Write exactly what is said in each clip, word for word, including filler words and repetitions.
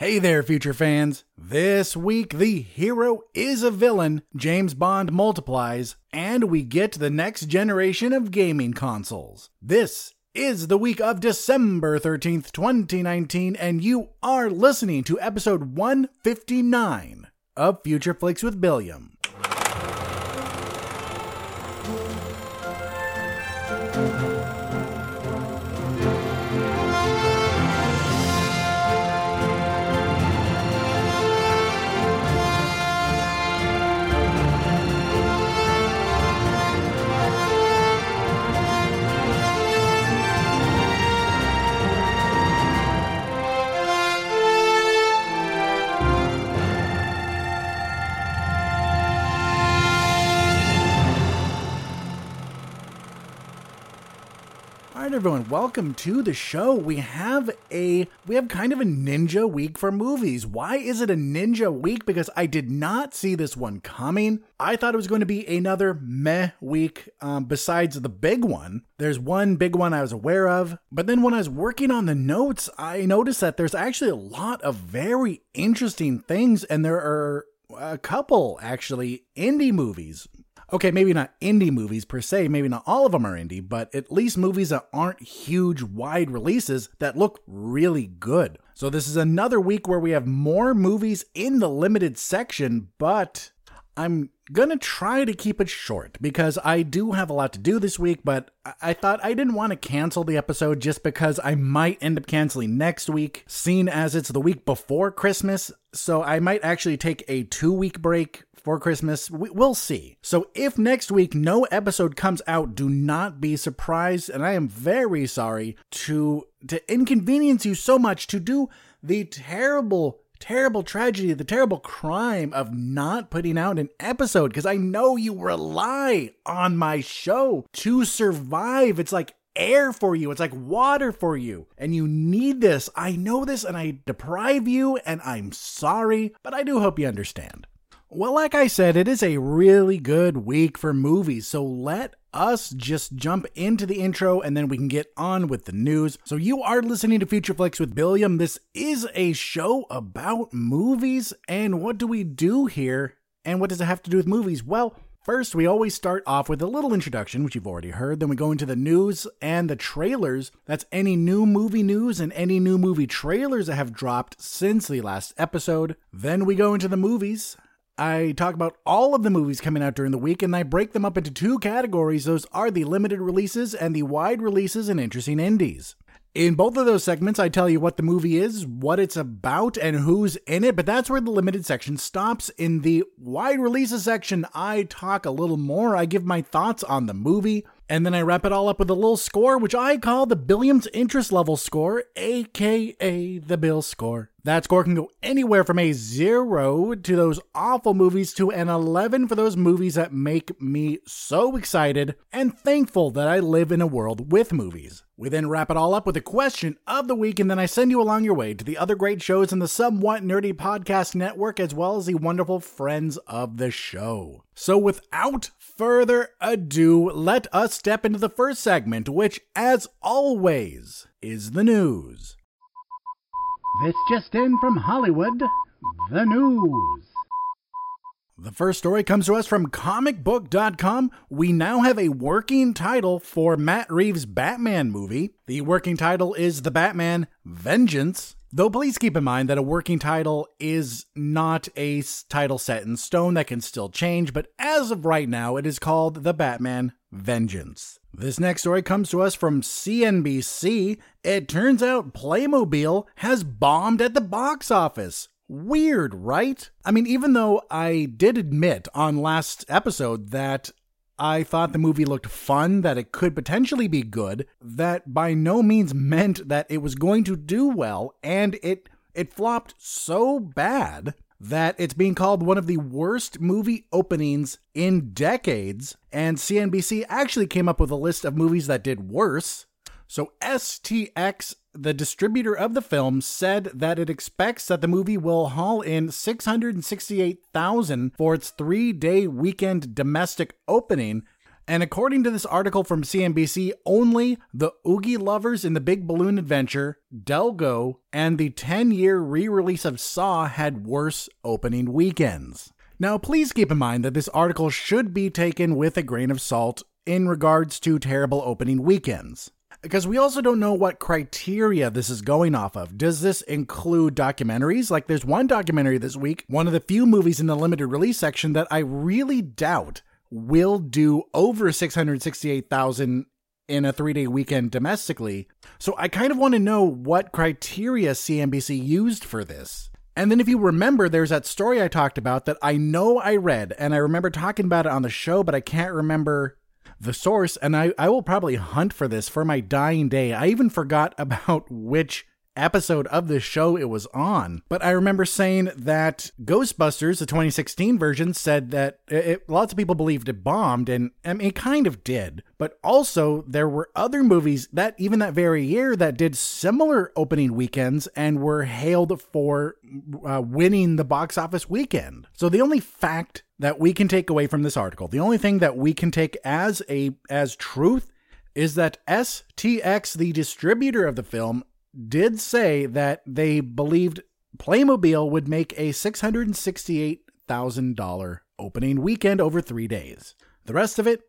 Hey there, future fans. This week, the hero is a villain, James Bond multiplies, and we get the next generation of gaming consoles. This is the week of December thirteenth, twenty nineteen, and you are listening to episode one fifty-nine of Future Flicks with Billiam. Everyone, welcome to the show. We have a we have kind of a ninja week for movies. Why is it a ninja week? Because I did not see this one coming. I thought it was going to be another meh week. Um, besides the big one, there's one big one I was aware of. But then when I was working on the notes, I noticed that there's actually a lot of very interesting things, and there are a couple actually indie movies. Okay, maybe not indie movies per se, maybe not all of them are indie, but at least movies that aren't huge wide releases that look really good. So this is another week where we have more movies in the limited section, but I'm gonna try to keep it short because I do have a lot to do this week, but I thought I didn't want to cancel the episode just because I might end up canceling next week, seeing as it's the week before Christmas, so I might actually take a two-week break for Christmas. We'll see. So if next week no episode comes out, do not be surprised, and I am very sorry to to inconvenience you so much, to do the terrible, terrible tragedy, the terrible crime of not putting out an episode, because I know you rely on my show to survive. It's like air for you. It's like water for you. And you need this. I know this, and I deprive you, and I'm sorry, but I do hope you understand. Well, like I said, it is a really good week for movies, so let us just jump into the intro and then we can get on with the news. So you are listening to Future Flicks with Billiam. This is a show about movies, and what do we do here, and what does it have to do with movies? Well, first, we always start off with a little introduction, which you've already heard. Then we go into the news and the trailers. That's any new movie news and any new movie trailers that have dropped since the last episode. Then we go into the movies. I talk about all of the movies coming out during the week, and I break them up into two categories. Those are the limited releases and the wide releases and interesting indies. In both of those segments, I tell you what the movie is, what it's about, and who's in it, but that's where the limited section stops. In the wide releases section, I talk a little more. I give my thoughts on the movie, and then I wrap it all up with a little score, which I call the Billiam's Interest Level Score, aka the Bill Score. That score can go anywhere from a zero to those awful movies to an eleven for those movies that make me so excited and thankful that I live in a world with movies. We then wrap it all up with a question of the week, and then I send you along your way to the other great shows in the Somewhat Nerdy Podcast Network, as well as the wonderful friends of the show. So without further ado, let us step into the first segment, which, as always, is the news. This just in from Hollywood, the news. The first story comes to us from comic book dot com. We now have a working title for Matt Reeves' Batman movie. The working title is The Batman: Vengeance. Though please keep in mind that a working title is not a title set in stone, that can still change, but as of right now, it is called The Batman: Vengeance. This next story comes to us from C N B C. It turns out Playmobil has bombed at the box office. Weird, right? I mean, even though I did admit on last episode that I thought the movie looked fun, that it could potentially be good, that by no means meant that it was going to do well, and it it flopped so bad that it's being called one of the worst movie openings in decades, and C N B C actually came up with a list of movies that did worse. So S T X, the distributor of the film, said that it expects that the movie will haul in six hundred sixty-eight thousand dollars for its three-day weekend domestic opening, And according to this article from C N B C, only the Oogie Lovers in the Big Balloon Adventure, Delgo, and the ten-year re-release of Saw had worse opening weekends. Now, please keep in mind that this article should be taken with a grain of salt in regards to terrible opening weekends, because we also don't know what criteria this is going off of. Does this include documentaries? Like, there's one documentary this week, one of the few movies in the limited release section that I really doubt will do over six hundred sixty-eight thousand in a three-day weekend domestically. So I kind of want to know what criteria C N B C used for this. And then if you remember, there's that story I talked about that I know I read, and I remember talking about it on the show, but I can't remember the source, and I, I will probably hunt for this for my dying day. I even forgot about which episode of this show it was on, but I remember saying that Ghostbusters, the twenty sixteen version, said that it, lots of people believed it bombed, and I mean, it kind of did, but also there were other movies that even that very year that did similar opening weekends and were hailed for uh, winning the box office weekend. So the only fact that we can take away from this article, the only thing that we can take as a as truth, is that S T X, the distributor of the film, did say that they believed Playmobil would make a six hundred sixty-eight thousand dollars opening weekend over three days. The rest of it,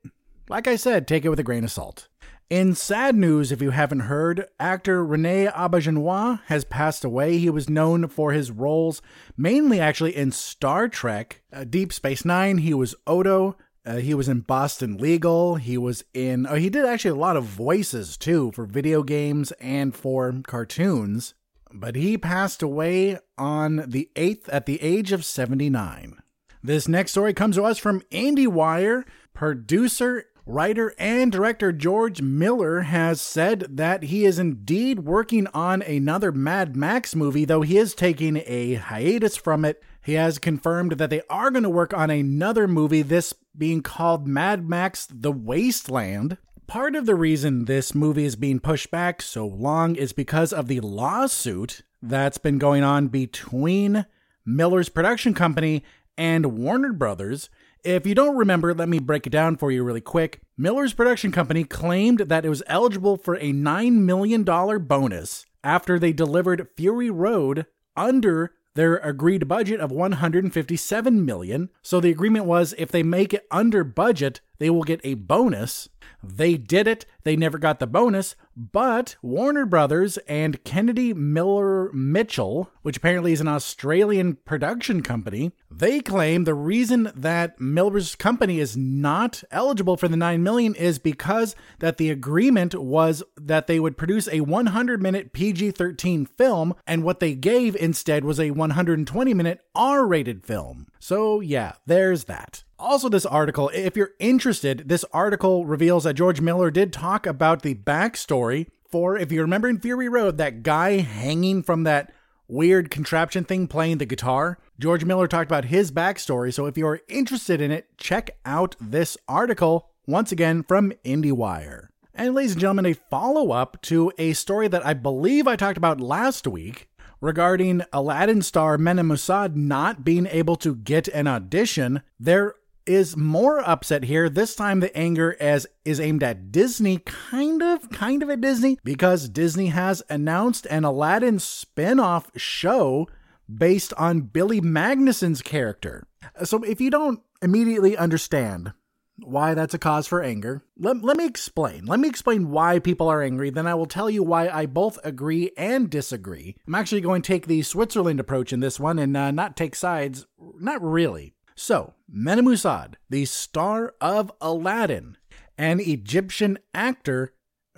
like I said, take it with a grain of salt. In sad news, if you haven't heard, actor Rene Auberjonois has passed away. He was known for his roles, mainly actually in Star Trek, uh, Deep Space Nine. He was Odo. Uh, he was in Boston Legal. He was in, oh, he did actually a lot of voices too, for video games and for cartoons, but he passed away on the eighth at the age of seventy-nine. This next story comes to us from IndieWire. Producer, writer, and director George Miller has said that he is indeed working on another Mad Max movie, though he is taking a hiatus from it. He has confirmed that they are going to work on another movie, this being called Mad Max: The Wasteland. Part of the reason this movie is being pushed back so long is because of the lawsuit that's been going on between Miller's production company and Warner Brothers. If you don't remember, let me break it down for you really quick. Miller's production company claimed that it was eligible for a nine million dollars bonus after they delivered Fury Road under their agreed budget of one hundred fifty-seven million dollars. So the agreement was if they make it under budget, they will get a bonus. They did it. They never got the bonus. But Warner Brothers and Kennedy Miller Mitchell, which apparently is an Australian production company, they claim the reason that Miller's company is not eligible for the nine million dollars is because that the agreement was that they would produce a one hundred minute P G thirteen film, and what they gave instead was a one hundred twenty minute R rated film. So yeah, there's that. Also, this article, if you're interested, this article reveals that George Miller did talk about the backstory for, if you remember in Fury Road, that guy hanging from that weird contraption thing playing the guitar. George Miller talked about his backstory, so if you're interested in it, check out this article, once again, from IndieWire. And ladies and gentlemen, a follow-up to a story that I believe I talked about last week regarding Aladdin star Mena Massoud not being able to get an audition. There is more upset here. This time the anger as is aimed at Disney, kind of, kind of at Disney, because Disney has announced an Aladdin spin-off show based on Billy Magnuson's character. So if you don't immediately understand why that's a cause for anger, let, let me explain. Let me explain why people are angry, then I will tell you why I both agree and disagree. I'm actually going to take the Switzerland approach in this one and uh, not take sides, not really. So, Mena Massoud, the star of Aladdin, an Egyptian actor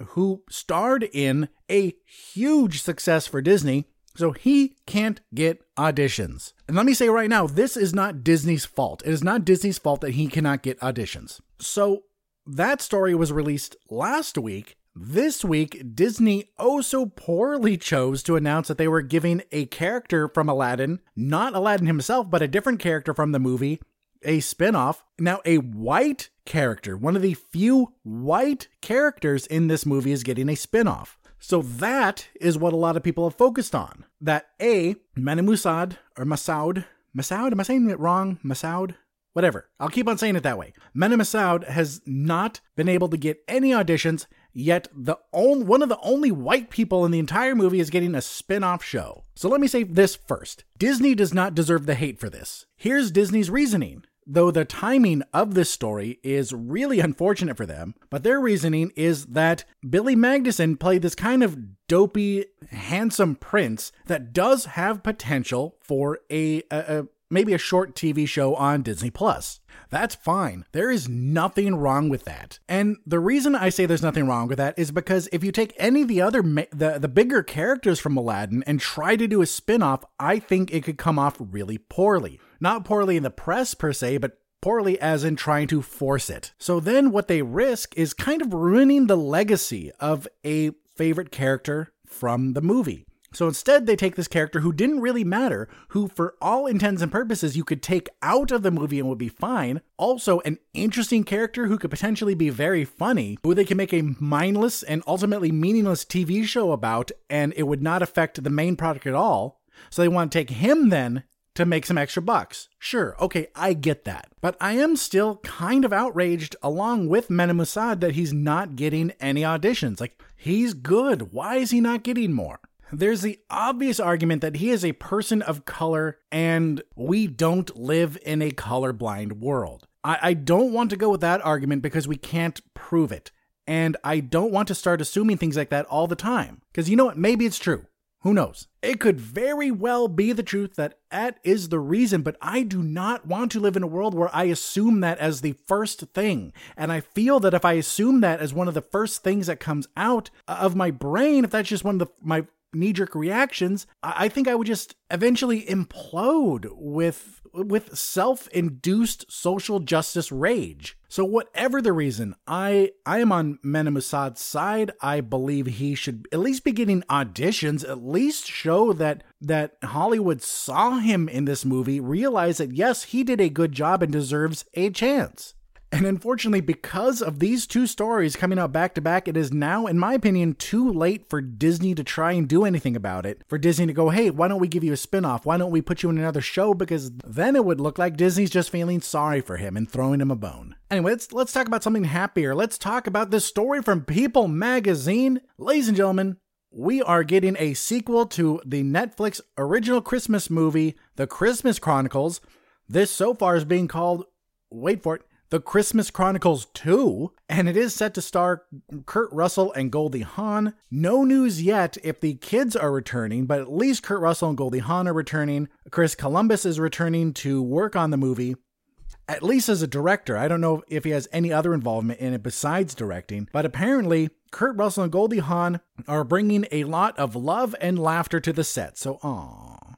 who starred in a huge success for Disney, so he can't get auditions. And let me say right now, this is not Disney's fault. It is not Disney's fault that he cannot get auditions. So that story was released last week. This week, Disney oh so poorly chose to announce that they were giving a character from Aladdin, not Aladdin himself, but a different character from the movie, a spinoff. Now, a white character, one of the few white characters in this movie, is getting a spinoff. So that is what a lot of people have focused on. That A, Mena Massoud, or Massoud, Massoud, am I saying it wrong? Massoud? Whatever. I'll keep on saying it that way. Mena Massoud has not been able to get any auditions, yet the only, one of the only white people in the entire movie is getting a spin-off show. So let me say this first. Disney does not deserve the hate for this. Here's Disney's reasoning. Though the timing of this story is really unfortunate for them, but their reasoning is that Billy Magnussen played this kind of dopey, handsome prince that does have potential for a, a, a maybe a short T V show on Disney Plus. That's fine. There is nothing wrong with that. And the reason I say there's nothing wrong with that is because if you take any of the other, ma- the, the bigger characters from Aladdin and try to do a spin-off, I think it could come off really poorly. Not poorly in the press per se, but poorly as in trying to force it. So then what they risk is kind of ruining the legacy of a favorite character from the movie. So instead, they take this character who didn't really matter, who for all intents and purposes you could take out of the movie and would be fine. Also, an interesting character who could potentially be very funny, who they can make a mindless and ultimately meaningless T V show about, and it would not affect the main product at all. So they want to take him then to make some extra bucks. Sure, okay, I get that. But I am still kind of outraged along with Mena Massoud that he's not getting any auditions. Like, he's good. Why is he not getting more? There's the obvious argument that he is a person of color and we don't live in a colorblind world. I, I don't want to go with that argument because we can't prove it. And I don't want to start assuming things like that all the time. Because you know what? Maybe it's true. Who knows? It could very well be the truth that that is the reason, but I do not want to live in a world where I assume that as the first thing. And I feel that if I assume that as one of the first things that comes out of my brain, if that's just one of the, my knee-jerk reactions, I think I would just eventually implode with with self-induced social justice rage. So whatever the reason, I I am on Mena Massoud's side. I believe he should at least be getting auditions, at least show that that Hollywood saw him in this movie, realize that yes, he did a good job and deserves a chance. And unfortunately, because of these two stories coming out back to back, it is now, in my opinion, too late for Disney to try and do anything about it. For Disney to go, hey, why don't we give you a spinoff? Why don't we put you in another show? Because then it would look like Disney's just feeling sorry for him and throwing him a bone. Anyway, let's, let's talk about something happier. Let's talk about this story from People Magazine. Ladies and gentlemen, we are getting a sequel to the Netflix original Christmas movie, The Christmas Chronicles. This so far is being called, wait for it, The Christmas Chronicles two, and it is set to star Kurt Russell and Goldie Hawn. No news yet if the kids are returning, but at least Kurt Russell and Goldie Hawn are returning. Chris Columbus is returning to work on the movie, at least as a director. I don't know if he has any other involvement in it besides directing, but apparently Kurt Russell and Goldie Hawn are bringing a lot of love and laughter to the set, so aww.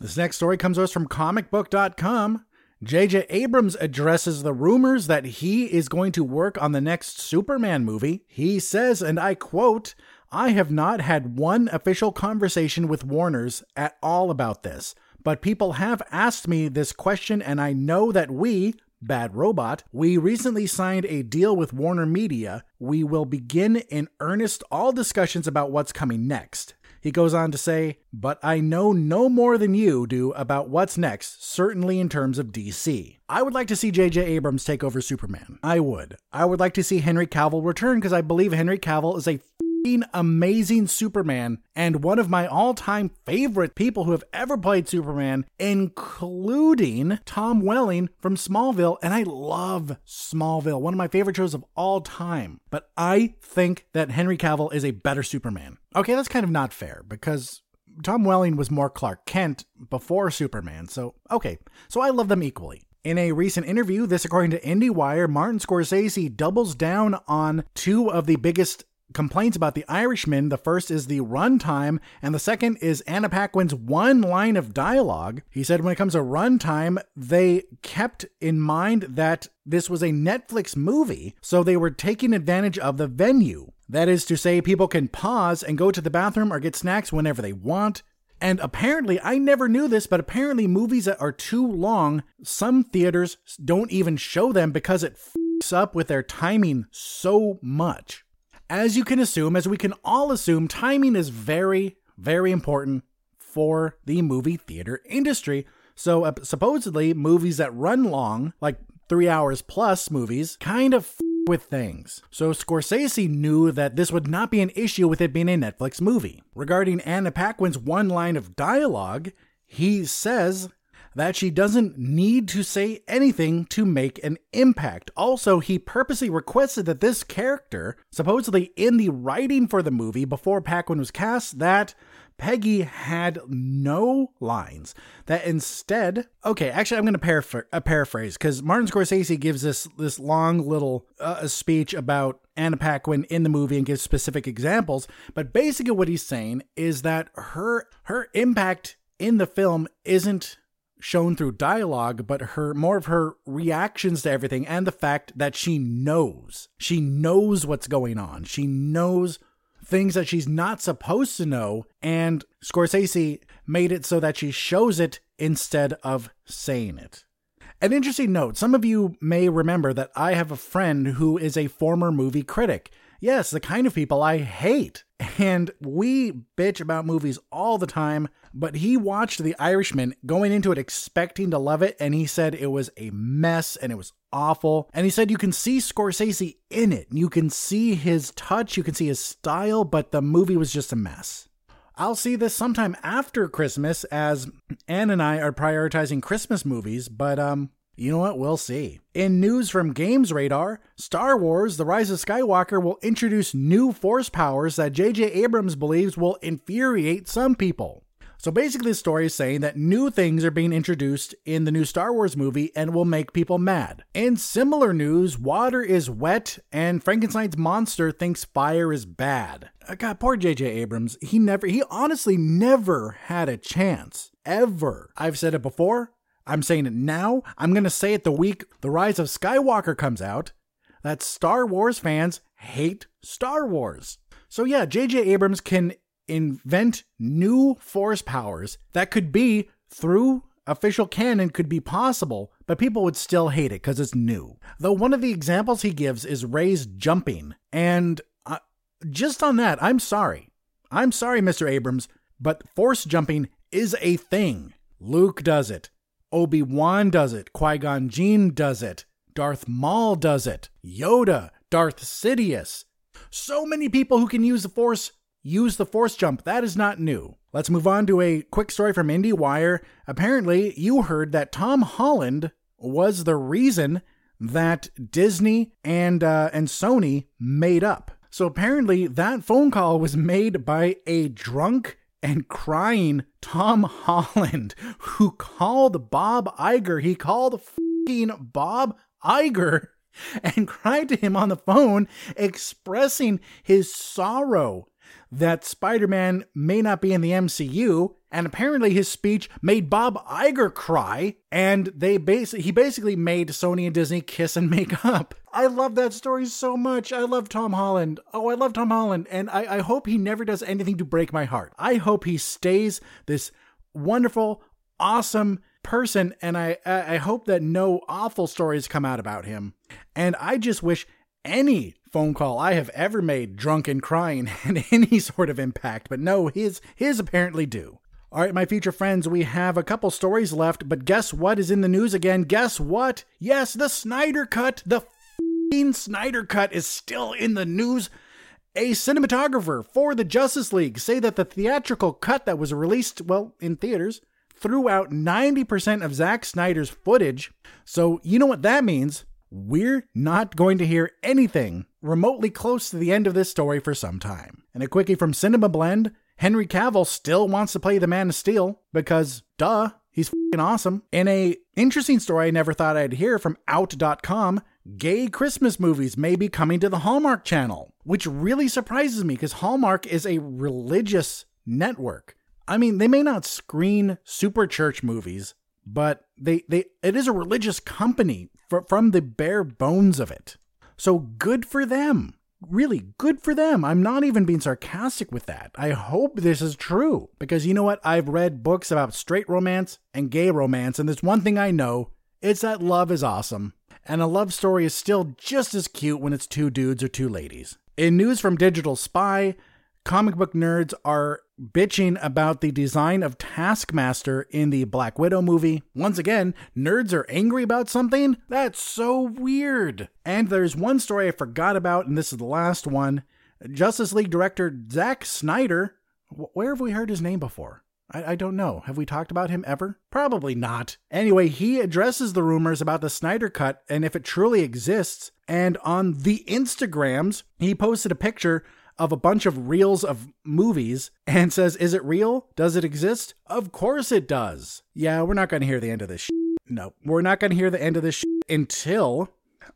This next story comes to us from comic book dot com. J J. Abrams addresses the rumors that he is going to work on the next Superman movie. He says, and I quote, "I have not had one official conversation with Warners at all about this, but people have asked me this question and I know that we, Bad Robot, we recently signed a deal with Warner Media. We will begin in earnest all discussions about what's coming next." He goes on to say, "But I know no more than you do about what's next, certainly in terms of D C. I would like to see J J. Abrams take over Superman. I would. I would like to see Henry Cavill return because I believe Henry Cavill is a f***ing amazing Superman and one of my all-time favorite people who have ever played Superman, including Tom Welling from Smallville. And I love Smallville, one of my favorite shows of all time. But I think that Henry Cavill is a better Superman." Okay, that's kind of not fair because Tom Welling was more Clark Kent before Superman, so okay. So I love them equally. In a recent interview, this according to IndieWire, Martin Scorsese doubles down on two of the biggest complaints about The Irishman. The first is the runtime, and the second is Anna Paquin's one line of dialogue. He said when it comes to runtime, they kept in mind that this was a Netflix movie, so they were taking advantage of the venue. That is to say, people can pause and go to the bathroom or get snacks whenever they want. And apparently, I never knew this, but apparently movies that are too long, some theaters don't even show them because it f***s up with their timing so much. As you can assume, as we can all assume, timing is very, very important for the movie theater industry. So uh, supposedly movies that run long, like three hours plus movies, kind of f- with things. So Scorsese knew that this would not be an issue with it being a Netflix movie. Regarding Anna Paquin's one line of dialogue, he says that she doesn't need to say anything to make an impact. Also, he purposely requested that this character, supposedly in the writing for the movie before Paquin was cast, that Peggy had no lines. That instead, okay, actually I'm going to paraphr- uh, paraphrase because Martin Scorsese gives this, this long little uh, speech about Anna Paquin in the movie and gives specific examples. But basically what he's saying is that her her impact in the film isn't shown through dialogue, but her more of her reactions to everything and the fact that she knows. She knows what's going on. She knows things that she's not supposed to know, and Scorsese made it so that she shows it instead of saying it. An interesting note, some of you may remember that I have a friend who is a former movie critic. Yes, the kind of people I hate. And we bitch about movies all the time, but he watched The Irishman going into it expecting to love it, and he said it was a mess and it was awful. And he said you can see Scorsese in it. You can see his touch, you can see his style, but the movie was just a mess. I'll see this sometime after Christmas, as Ann and I are prioritizing Christmas movies, but um, you know what? We'll see. In news from Games Radar, Star Wars: The Rise of Skywalker will introduce new force powers that J J. Abrams believes will infuriate some people. So basically the story is saying that new things are being introduced in the new Star Wars movie and will make people mad. In similar news, water is wet and Frankenstein's monster thinks fire is bad. God, poor J J. Abrams. He never, he honestly never had a chance. Ever. I've said it before. I'm saying it now. I'm going to say it the week The Rise of Skywalker comes out, that Star Wars fans hate Star Wars. So yeah, J J. Abrams can invent new force powers that could be through official canon, could be possible, but people would still hate it because it's new. Though one of the examples he gives is Rey's jumping, and uh, just on that, I'm sorry. I'm sorry, Mister Abrams, but force jumping is a thing. Luke does it. Obi-Wan does it. Qui-Gon Jinn does it. Darth Maul does it. Yoda. Darth Sidious. So many people who can use the force use the force jump. That is not new. Let's move on to a quick story from IndieWire. Apparently, you heard that Tom Holland was the reason that Disney and uh, and Sony made up. So apparently, that phone call was made by a drunk and crying Tom Holland who called Bob Iger. He called f***ing Bob Iger and cried to him on the phone, expressing his sorrow that Spider-Man may not be in the M C U, and apparently his speech made Bob Iger cry, and they bas- he basically made Sony and Disney kiss and make up. I love that story so much. I love Tom Holland. Oh, I love Tom Holland, and I, I hope he never does anything to break my heart. I hope he stays this wonderful, awesome person, and I I hope that no awful stories come out about him. And I just wish any phone call I have ever made drunk and crying had any sort of impact, but no, his his apparently do. All right, my future friends, we have a couple stories left, but guess what is in the news again? Guess what? Yes, the Snyder Cut, the f***ing Snyder Cut is still in the news. A cinematographer for the Justice League say that the theatrical cut that was released, well, in theaters, threw out ninety percent of Zack Snyder's footage. So you know what that means. We're not going to hear anything remotely close to the end of this story for some time. And a quickie from Cinema Blend, Henry Cavill still wants to play the Man of Steel because, duh, he's f***ing awesome. In a interesting story I never thought I'd hear from out dot com, gay Christmas movies may be coming to the Hallmark Channel, which really surprises me because Hallmark is a religious network. I mean, they may not screen super church movies, but they, they it is a religious company for, from the bare bones of it. So good for them. Really good for them. I'm not even being sarcastic with that. I hope this is true. Because you know what? I've read books about straight romance and gay romance. And there's one thing I know. It's that love is awesome. And a love story is still just as cute when it's two dudes or two ladies. In news from Digital Spy, comic book nerds are bitching about the design of Taskmaster in the Black Widow movie. Once again, nerds are angry about something? That's so weird. And there's one story I forgot about, and this is the last one. Justice League director Zack Snyder. Where have we heard his name before? I, I don't know. Have we talked about him ever? Probably not. Anyway, he addresses the rumors about the Snyder Cut and if it truly exists. And on the Instagrams, he posted a picture of a bunch of reels of movies and says, is it real? Does it exist? Of course it does. Yeah, we're not going to hear the end of this shit. No, we're not going to hear the end of this shit until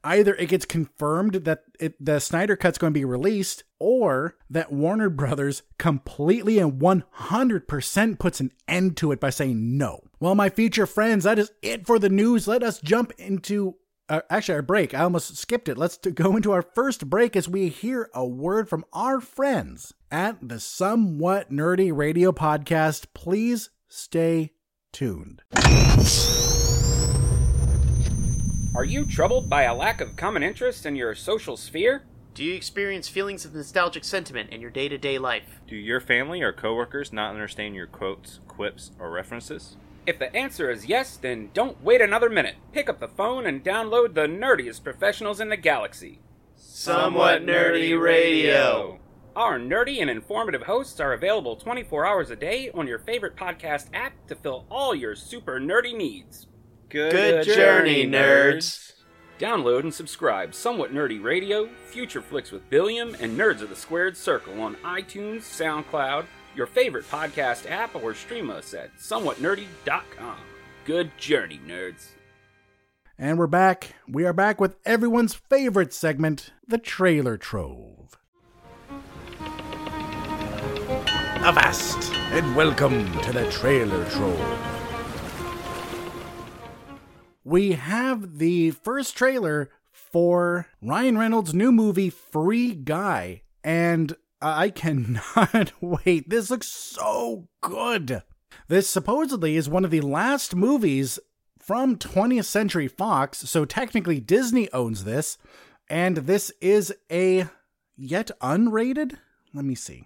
either it gets confirmed that it, the Snyder Cut's going to be released, or that Warner Brothers completely and one hundred percent puts an end to it by saying no. Well, my future friends, that is it for the news. Let us jump into Uh, actually, our break. I almost skipped it. Let's go into our first break as we hear a word from our friends at the Somewhat Nerdy Radio Podcast. Please stay tuned. Are you troubled by a lack of common interest in your social sphere? Do you experience feelings of nostalgic sentiment in your day-to-day life? Do your family or coworkers not understand your quotes, quips, or references? If the answer is yes, then don't wait another minute. Pick up the phone and download the nerdiest professionals in the galaxy. Somewhat Nerdy Radio. Our nerdy and informative hosts are available twenty-four hours a day on your favorite podcast app to fill all your super nerdy needs. Good, Good journey, journey, nerds. Download and subscribe Somewhat Nerdy Radio, Future Flicks with Billiam, and Nerds of the Squared Circle on iTunes, SoundCloud, your favorite podcast app, or stream us at somewhat nerdy dot com. Good journey, nerds. And we're back. We are back with everyone's favorite segment, the Trailer Trove. Avast, and welcome to the Trailer Trove. We have the first trailer for Ryan Reynolds' new movie, Free Guy, and I cannot wait. This looks so good. This supposedly is one of the last movies from twentieth century fox, so technically Disney owns this, and this is a yet unrated? Let me see.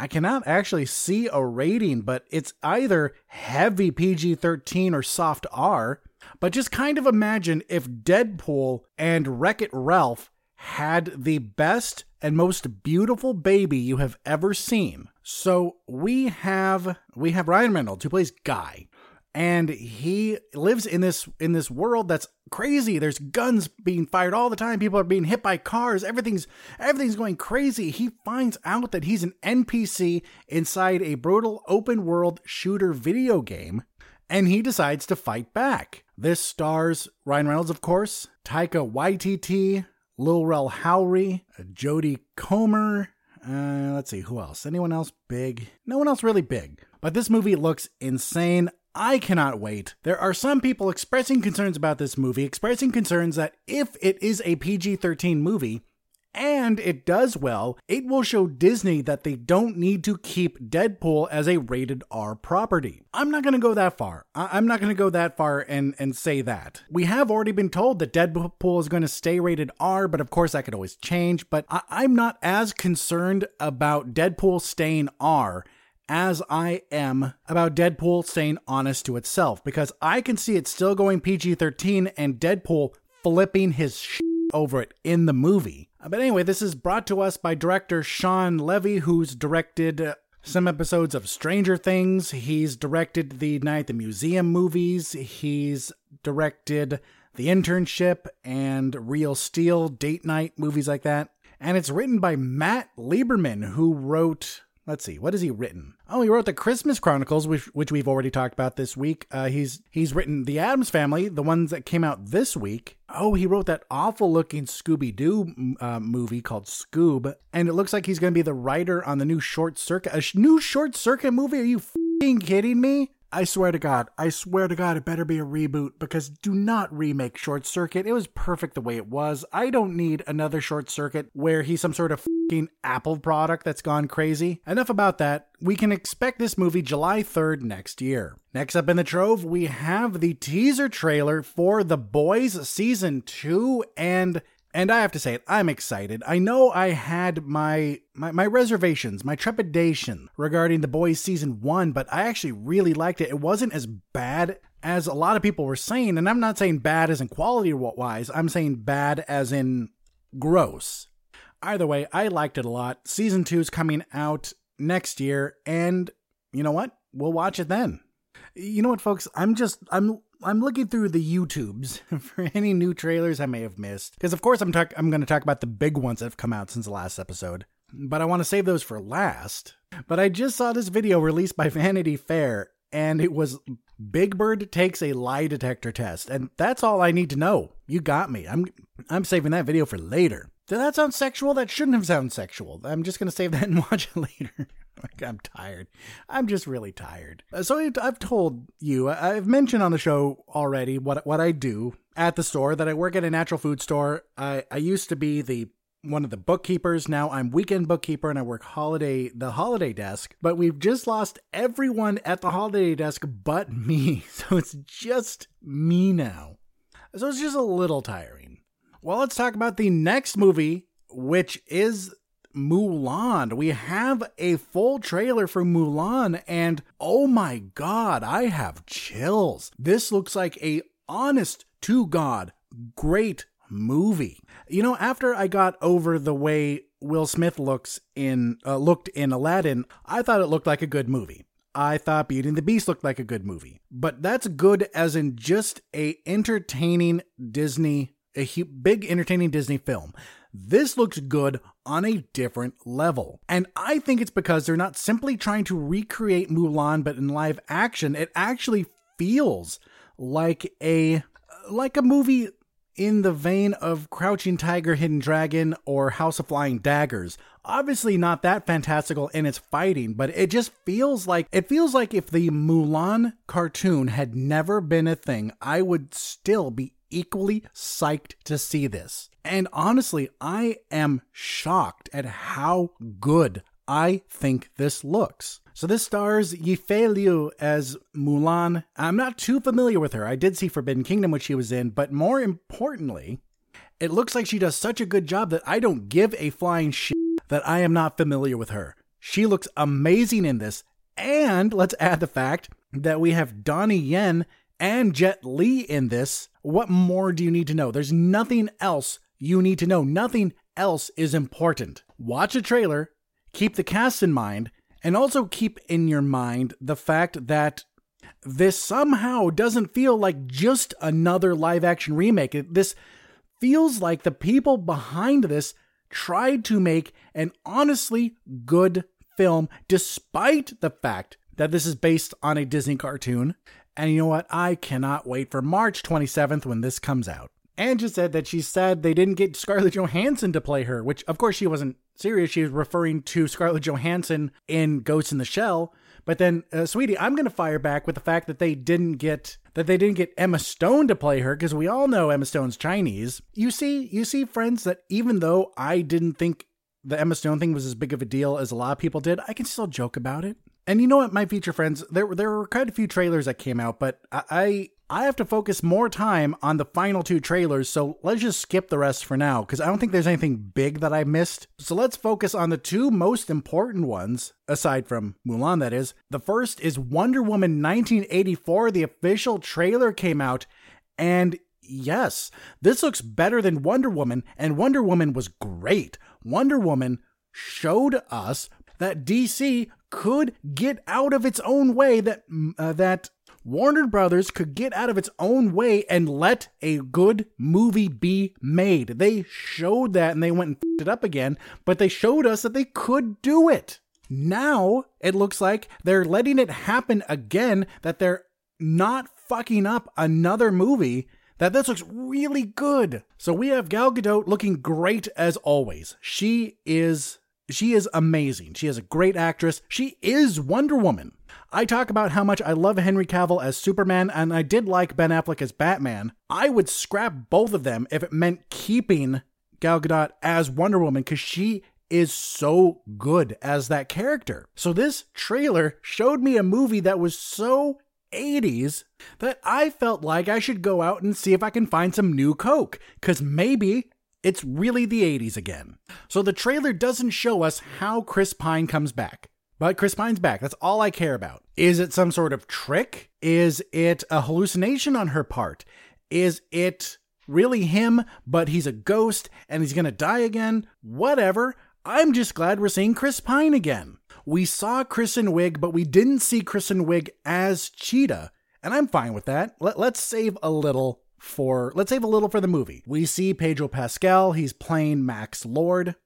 I cannot actually see a rating, but it's either heavy P G thirteen or soft R, but just kind of imagine if Deadpool and Wreck-It Ralph had the best and most beautiful baby you have ever seen. So we have we have Ryan Reynolds, who plays Guy, and he lives in this in this world that's crazy. There's guns being fired all the time. People are being hit by cars. Everything's everything's going crazy. He finds out that he's an N P C inside a brutal open world shooter video game, and he decides to fight back. This stars Ryan Reynolds, of course, Taika Waititi, Lil Rel Howery, Jodie Comer, uh, let's see, who else? Anyone else big? No one else really big. But this movie looks insane. I cannot wait. There are some people expressing concerns about this movie, expressing concerns that if it is a P G thirteen movie, and it does well, it will show Disney that they don't need to keep Deadpool as a rated R property. I'm not going to go that far. I- I'm not going to go that far and, and say that. We have already been told that Deadpool is going to stay rated R, but of course that could always change. But I- I'm not as concerned about Deadpool staying R as I am about Deadpool staying honest to itself, because I can see it still going P G thirteen and Deadpool flipping his shit over it in the movie. But anyway, this is brought to us by director Sean Levy, who's directed uh, some episodes of Stranger Things. He's directed the Night at the Museum movies. He's directed The Internship and Real Steel, Date Night, movies like that. And it's written by Matt Lieberman, who wrote, let's see, what has he written? Oh, he wrote The Christmas Chronicles, which, which we've already talked about this week. Uh, he's he's written The Addams Family, the ones that came out this week. Oh, he wrote that awful-looking Scooby-Doo uh, movie called Scoob, and it looks like he's going to be the writer on the new Short Circuit. A sh- new Short Circuit movie? Are you f***ing kidding me? I swear to God, I swear to God, it better be a reboot, because do not remake Short Circuit. It was perfect the way it was. I don't need another Short Circuit where he's some sort of f***ing Apple product that's gone crazy. Enough about that. We can expect this movie July third next year. Next up in the trove, we have the teaser trailer for The Boys Season two, and And I have to say it, I'm excited. I know I had my, my my reservations, my trepidation regarding The Boys Season one, but I actually really liked it. It wasn't as bad as a lot of people were saying, and I'm not saying bad as in quality-wise, I'm saying bad as in gross. Either way, I liked it a lot. Season two is coming out next year, and you know what? We'll watch it then. You know what, folks? I'm just... I'm. I'm looking through the YouTubes for any new trailers I may have missed. Because of course I'm talk- I'm going to talk about the big ones that have come out since the last episode. But I want to save those for last. But I just saw this video released by Vanity Fair. And it was Big Bird takes a lie detector test. And that's all I need to know. You got me. I'm I'm saving that video for later. Did that sound sexual? That shouldn't have sounded sexual. I'm just going to save that and watch it later. Like, I'm tired. I'm just really tired. So I've told you, I've mentioned on the show already what what I do at the store, that I work at a natural food store. I, I used to be the one of the bookkeepers. Now I'm weekend bookkeeper and I work holiday the holiday desk. But we've just lost everyone at the holiday desk but me. So it's just me now. So it's just a little tiring. Well, let's talk about the next movie, which is Mulan. We have a full trailer for Mulan, and oh my god, I have chills. This looks like a honest to god great movie. You know, after I got over the way Will Smith looks in uh, looked in Aladdin, I thought it looked like a good movie. I thought Beauty and the Beast looked like a good movie. But that's good as in just a entertaining Disney a hu- big entertaining Disney film. This looks good on a different level. And I think it's because they're not simply trying to recreate Mulan, but in live action, it actually feels like a like a movie in the vein of Crouching Tiger, Hidden Dragon, or House of Flying Daggers. Obviously not that fantastical in its fighting, but it just feels like, it feels like if the Mulan cartoon had never been a thing, I would still be equally psyched to see this. And honestly, I am shocked at how good I think this looks. So this stars Yifei Liu as Mulan. I'm not too familiar with her. I did see Forbidden Kingdom, which she was in, but more importantly, it looks like she does such a good job that I don't give a flying shit that I am not familiar with her. She looks amazing in this. And let's add the fact that we have Donnie Yen and Jet Li in this. What more do you need to know? There's nothing else you need to know. Nothing else is important. Watch a trailer, keep the cast in mind, and also keep in your mind the fact that this somehow doesn't feel like just another live-action remake. This feels like the people behind this tried to make an honestly good film, despite the fact that this is based on a Disney cartoon. And you know what? I cannot wait for March twenty-seventh when this comes out. Anja said that she said they didn't get Scarlett Johansson to play her, which of course she wasn't serious. She was referring to Scarlett Johansson in Ghost in the Shell. But then, uh, sweetie, I'm going to fire back with the fact that they didn't get that they didn't get Emma Stone to play her, because we all know Emma Stone's Chinese. You see, you see, friends, that even though I didn't think the Emma Stone thing was as big of a deal as a lot of people did, I can still joke about it. And you know what, my feature friends, there, there were quite a few trailers that came out, but I I have to focus more time on the final two trailers, so let's just skip the rest for now, because I don't think there's anything big that I missed. So let's focus on the two most important ones, aside from Mulan, that is. The first is Wonder Woman nineteen eighty-four. The official trailer came out, and yes, this looks better than Wonder Woman, and Wonder Woman was great. Wonder Woman showed us that D C could get out of its own way, that uh, that Warner Brothers could get out of its own way and let a good movie be made. They showed that, and they went and f***ed it up again, but they showed us that they could do it. Now, it looks like they're letting it happen again, that they're not fucking up another movie, that this looks really good. So we have Gal Gadot looking great as always. She is... She is amazing. She is a great actress. She is Wonder Woman. I talk about how much I love Henry Cavill as Superman, and I did like Ben Affleck as Batman. I would scrap both of them if it meant keeping Gal Gadot as Wonder Woman, because she is so good as that character. So this trailer showed me a movie that was so eighties that I felt like I should go out and see if I can find some new coke, because maybe... it's really the eighties again. So the trailer doesn't show us how Chris Pine comes back. But Chris Pine's back. That's all I care about. Is it some sort of trick? Is it a hallucination on her part? Is it really him, but he's a ghost and he's going to die again? Whatever. I'm just glad we're seeing Chris Pine again. We saw Kristen Wiig, but we didn't see Kristen Wiig as Cheetah. And I'm fine with that. Let, let's save a little for, let's save a little for the movie. We see Pedro Pascal. He's playing Max Lord.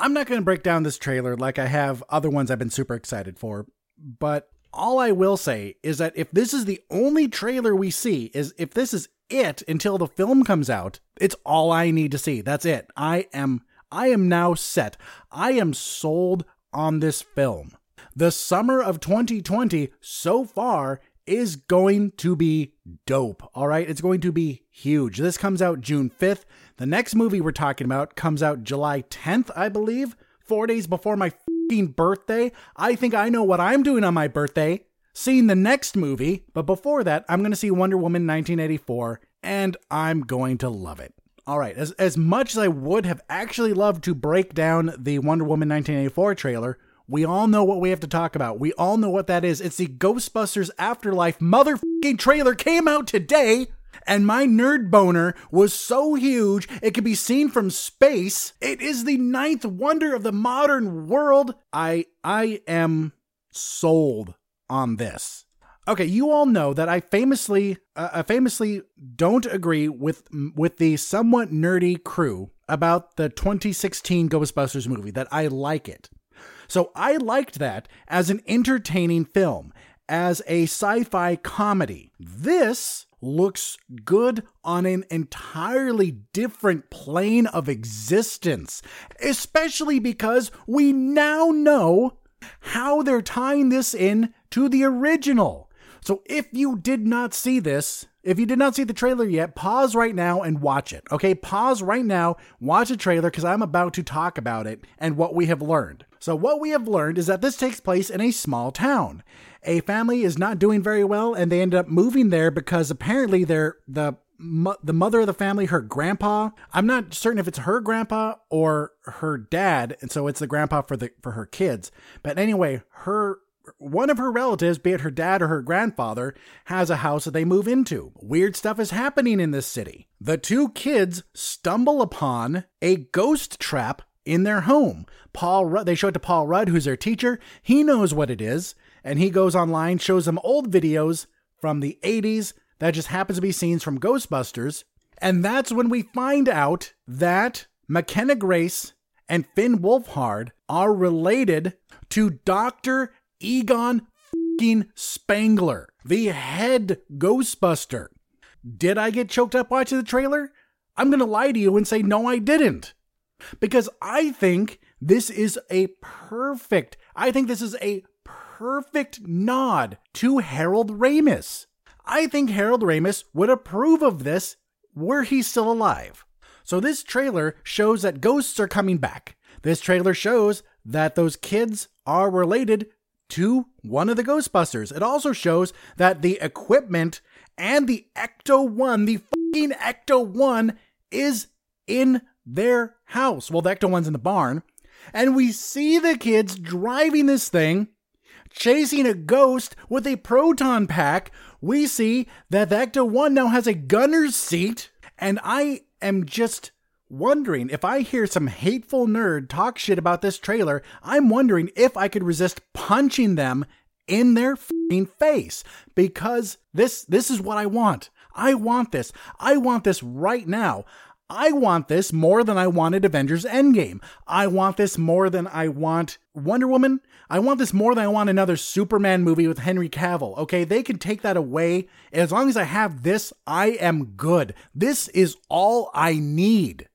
I'm not going to break down this trailer like I have other ones I've been super excited for, but all I will say is that if this is the only trailer we see, is if this is it until the film comes out, it's all I need to see. That's it. I am, I am now set. I am sold on this film. The summer of twenty twenty so far is going to be dope. All right. It's going to be huge. This comes out June fifth. The next movie we're talking about comes out July tenth, I believe, four days before my f***ing birthday. I think I know what I'm doing on my birthday, seeing the next movie. But before that, I'm going to see Wonder Woman nineteen eighty-four, and I'm going to love it. All right. As, as much as I would have actually loved to break down the Wonder Woman nineteen eighty-four trailer, we all know what we have to talk about. We all know what that is. It's the Ghostbusters Afterlife motherfucking trailer came out today, and my nerd boner was so huge it could be seen from space. It is the ninth wonder of the modern world. I I am sold on this. Okay, you all know that I famously uh, I famously don't agree with with the somewhat nerdy crew about the twenty sixteen Ghostbusters movie, that I like it. So I liked that as an entertaining film, as a sci-fi comedy. This looks good on an entirely different plane of existence, especially because we now know how they're tying this in to the original. So if you did not see this, if you did not see the trailer yet, pause right now and watch it. Okay, pause right now, watch the trailer, because I'm about to talk about it and what we have learned. So what we have learned is that this takes place in a small town. A family is not doing very well, and they end up moving there because apparently they're the the mother of the family, her grandpa. I'm not certain if it's her grandpa or her dad, and so it's the grandpa for the for her kids. But anyway, her one of her relatives, be it her dad or her grandfather, has a house that they move into. Weird stuff is happening in this city. The two kids stumble upon a ghost trap in their home. Paul Rudd, they show it to Paul Rudd, who's their teacher. He knows what it is, and he goes online, shows them old videos from the eighties that just happens to be scenes from Ghostbusters. And that's when we find out that McKenna Grace and Finn Wolfhard are related to Doctor Egon f***ing Spangler, the head Ghostbuster. Did I get choked up watching the trailer? I'm going to lie to you and say, no, I didn't. Because I think this is a perfect, I think this is a perfect nod to Harold Ramis. I think Harold Ramis would approve of this were he still alive. So this trailer shows that ghosts are coming back. This trailer shows that those kids are related to one of the Ghostbusters. It also shows that the equipment and the Ecto one, the fucking Ecto one, is in their house. Well, the Ecto one's in the barn. And we see the kids driving this thing, chasing a ghost with a proton pack. We see that the Ecto one now has a gunner's seat. And I am just wondering, if I hear some hateful nerd talk shit about this trailer, I'm wondering if I could resist punching them in their f***ing face. Because this, this is what I want. I want this. I want this right now. I want this more than I wanted Avengers Endgame. I want this more than I want Wonder Woman. I want this more than I want another Superman movie with Henry Cavill. Okay, they can take that away. As long as I have this, I am good. This is all I need.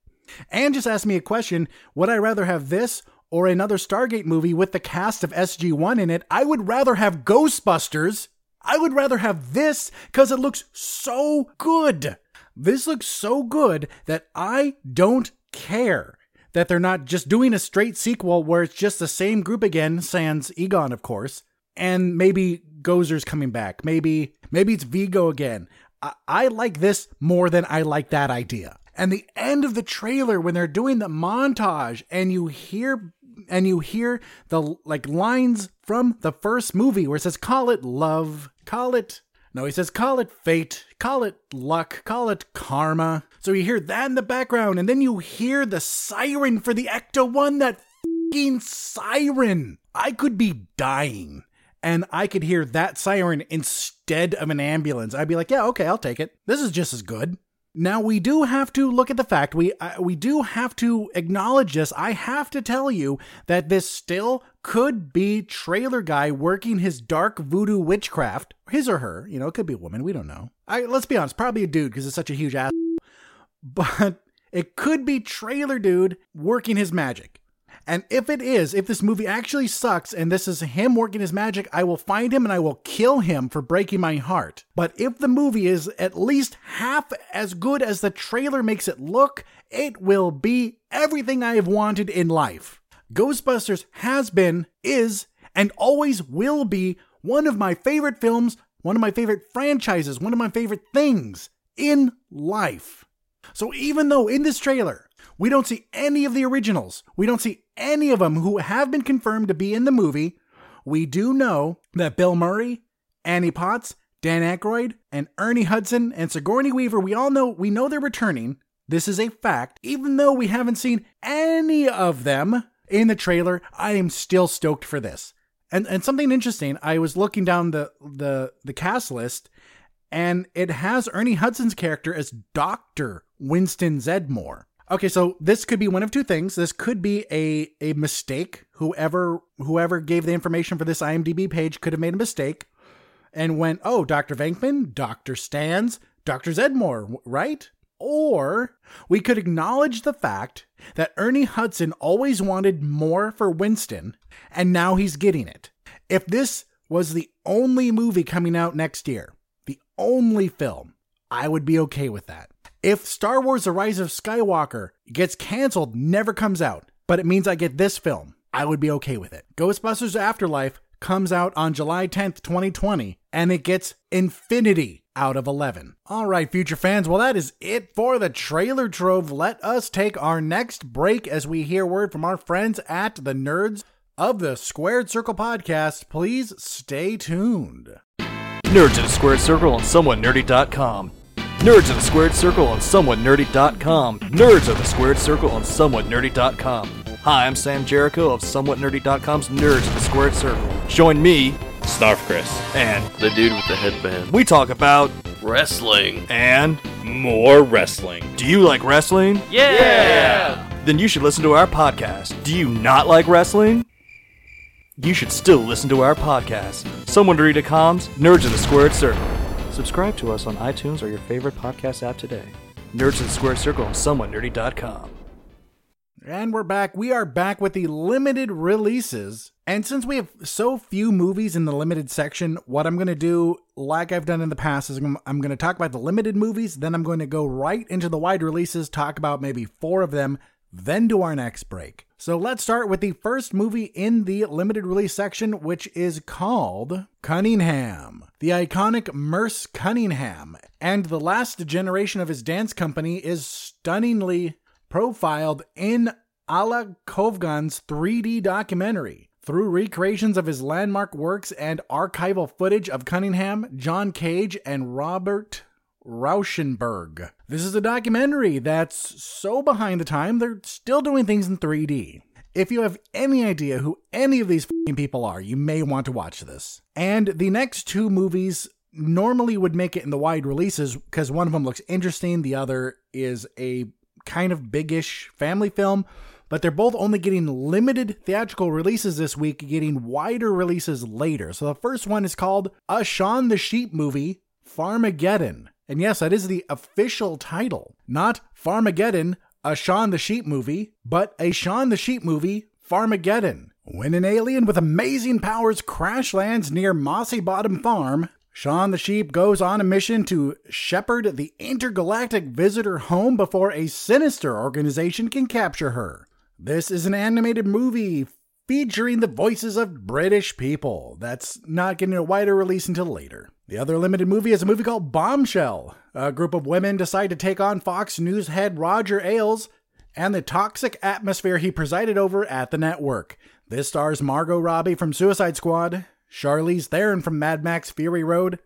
And just ask me a question. Would I rather have this or another Stargate movie with the cast of S G one in it? I would rather have Ghostbusters. I would rather have this because it looks so good. This looks so good that I don't care that they're not just doing a straight sequel where it's just the same group again, sans Egon, of course, and maybe Gozer's coming back. Maybe maybe it's Vigo again. I, I like this more than I like that idea. And the end of the trailer, when they're doing the montage and you hear and you hear the like lines from the first movie where it says, call it love, call it. No, he says, call it fate, call it luck, call it karma. So you hear that in the background, and then you hear the siren for the Ecto one, that f***ing siren. I could be dying, and I could hear that siren instead of an ambulance. I'd be like, yeah, okay, I'll take it. This is just as good. Now, we do have to look at the fact, we uh, we do have to acknowledge this. I have to tell you that this still could be trailer guy working his dark voodoo witchcraft. His or her, you know, it could be a woman, we don't know. I, let's be honest, probably a dude because it's such a huge ass. But it could be trailer dude working his magic. And if it is, if this movie actually sucks and this is him working his magic, I will find him and I will kill him for breaking my heart. But if the movie is at least half as good as the trailer makes it look, it will be everything I have wanted in life. Ghostbusters has been, is, and always will be one of my favorite films, one of my favorite franchises, one of my favorite things in life. So even though in this trailer, we don't see any of the originals. We don't see any of them who have been confirmed to be in the movie. We do know that Bill Murray, Annie Potts, Dan Aykroyd, and Ernie Hudson and Sigourney Weaver, we all know, we know they're returning. This is a fact. Even though we haven't seen any of them in the trailer, I am still stoked for this. And and something interesting, I was looking down the the, the cast list, and it has Ernie Hudson's character as Doctor Winston Zeddemore. Okay, so this could be one of two things. This could be a, a mistake. Whoever whoever gave the information for this I M D B page could have made a mistake and went, oh, Doctor Venkman, Doctor Stans, Doctor Zeddemore, right? Or we could acknowledge the fact that Ernie Hudson always wanted more for Winston, and now he's getting it. If this was the only movie coming out next year, the only film, I would be okay with that. If Star Wars The Rise of Skywalker gets canceled, never comes out, but it means I get this film, I would be okay with it. Ghostbusters Afterlife comes out on July tenth, twenty twenty, and it gets infinity out of eleven. All right, future fans, well, that is it for the trailer trove. Let us take our next break as we hear word from our friends at the Nerds of the Squared Circle podcast. Please stay tuned. Nerds of the Squared Circle on somewhat nerdy dot com. Nerds of the Squared Circle on somewhat nerdy dot com. Nerds of the Squared Circle on somewhat nerdy dot com. Hi, I'm Sam Jericho of somewhat nerdy dot com's Nerds of the Squared Circle. Join me, Snarf Chris, and the dude with the headband. We talk about wrestling and more wrestling. Do you like wrestling? Yeah! yeah! Then you should listen to our podcast. Do you not like wrestling? You should still listen to our podcast. somewhat nerdy dot com's Nerds of the Squared Circle. Subscribe to us on iTunes or your favorite podcast app today. Nerds of the Squared Circle on somewhat nerdy dot com. And we're back. We are back with the limited releases. And since we have so few movies in the limited section, what I'm going to do, like I've done in the past, is I'm going to talk about the limited movies, then I'm going to go right into the wide releases, talk about maybe four of them, then do our next break. So let's start with the first movie in the limited release section, which is called Cunningham. The iconic Merce Cunningham and the last generation of his dance company is stunningly profiled in Alla Kovgun's three D documentary. Through recreations of his landmark works and archival footage of Cunningham, John Cage, and Robert Rauschenberg. This is a documentary that's so behind the time, they're still doing things in three D. If you have any idea who any of these f***ing people are, you may want to watch this. And the next two movies normally would make it in the wide releases because one of them looks interesting, the other is a kind of big-ish family film, but they're both only getting limited theatrical releases this week, getting wider releases later. So the first one is called A Shaun the Sheep Movie, Farmageddon. And yes, that is the official title. Not Farmageddon, a Shaun the Sheep movie, but a Shaun the Sheep movie, Farmageddon. When an alien with amazing powers crash lands near Mossy Bottom Farm, Shaun the Sheep goes on a mission to shepherd the intergalactic visitor home before a sinister organization can capture her. This is an animated movie featuring the voices of British people. That's not getting a wider release until later. The other limited movie is a movie called Bombshell. A group of women decide to take on Fox News head Roger Ailes and the toxic atmosphere he presided over at the network. This stars Margot Robbie from Suicide Squad, Charlize Theron from Mad Max Fury Road,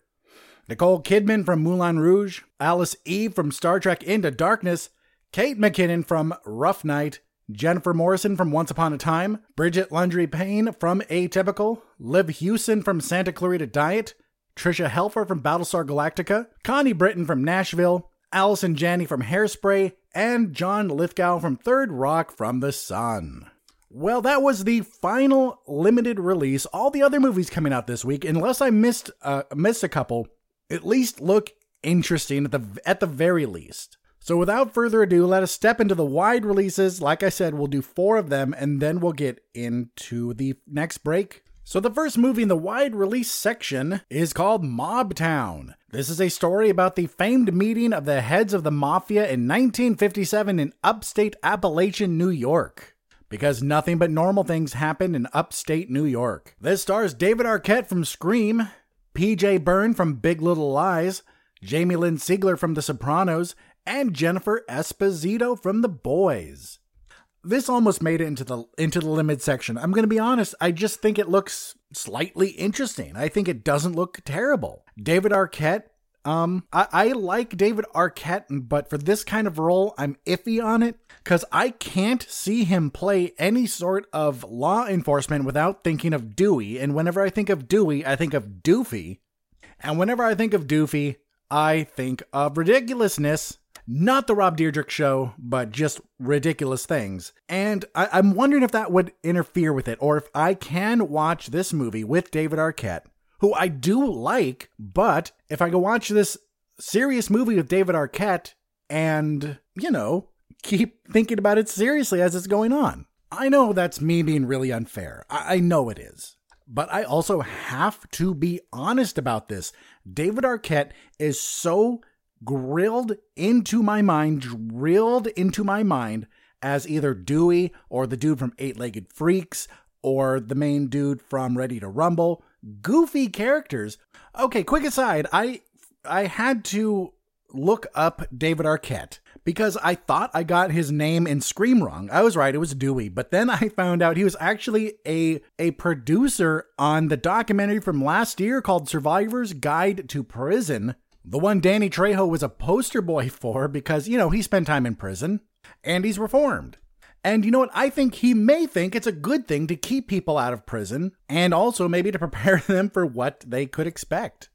Nicole Kidman from Moulin Rouge, Alice Eve from Star Trek Into Darkness, Kate McKinnon from Rough Night, Jennifer Morrison from Once Upon a Time, Bridget Landry Payne from Atypical, Liv Hewson from Santa Clarita Diet, Tricia Helfer from Battlestar Galactica, Connie Britton from Nashville, Allison Janney from Hairspray, and John Lithgow from Third Rock from the Sun. Well, that was the final limited release. All the other movies coming out this week, unless I missed uh, missed a couple, at least look interesting at the at the very least. So without further ado, let us step into the wide releases. Like I said, we'll do four of them, and then we'll get into the next break. So the first movie in the wide release section is called Mob Town. This is a story about the famed meeting of the heads of the mafia in nineteen fifty-seven in upstate Appalachian, New York. Because nothing but normal things happened in upstate New York. This stars David Arquette from Scream, P J Byrne from Big Little Lies, Jamie Lynn Siegler from The Sopranos, and Jennifer Esposito from The Boys. This almost made it into the into the limited section. I'm going to be honest, I just think it looks slightly interesting. I think it doesn't look terrible. David Arquette, um, I, I like David Arquette, but for this kind of role, I'm iffy on it because I can't see him play any sort of law enforcement without thinking of Dewey. And whenever I think of Dewey, I think of Doofy. And whenever I think of Doofy, I think of ridiculousness. Not the Rob Dyrdek show, but just ridiculous things. And I, I'm wondering if that would interfere with it, or if I can watch this movie with David Arquette, who I do like, but if I go watch this serious movie with David Arquette and, you know, keep thinking about it seriously as it's going on. I know that's me being really unfair. I, I know it is. But I also have to be honest about this. David Arquette is so grilled into my mind, drilled into my mind as either Dewey or the dude from Eight-Legged Freaks or the main dude from Ready to Rumble. Goofy characters. Okay, quick aside, I I had to look up David Arquette because I thought I got his name in Scream wrong. I was right, it was Dewey, but then I found out he was actually a a producer on the documentary from last year called Survivor's Guide to Prison. The one Danny Trejo was a poster boy for because, you know, he spent time in prison and he's reformed. And you know what? I think he may think it's a good thing to keep people out of prison and also maybe to prepare them for what they could expect.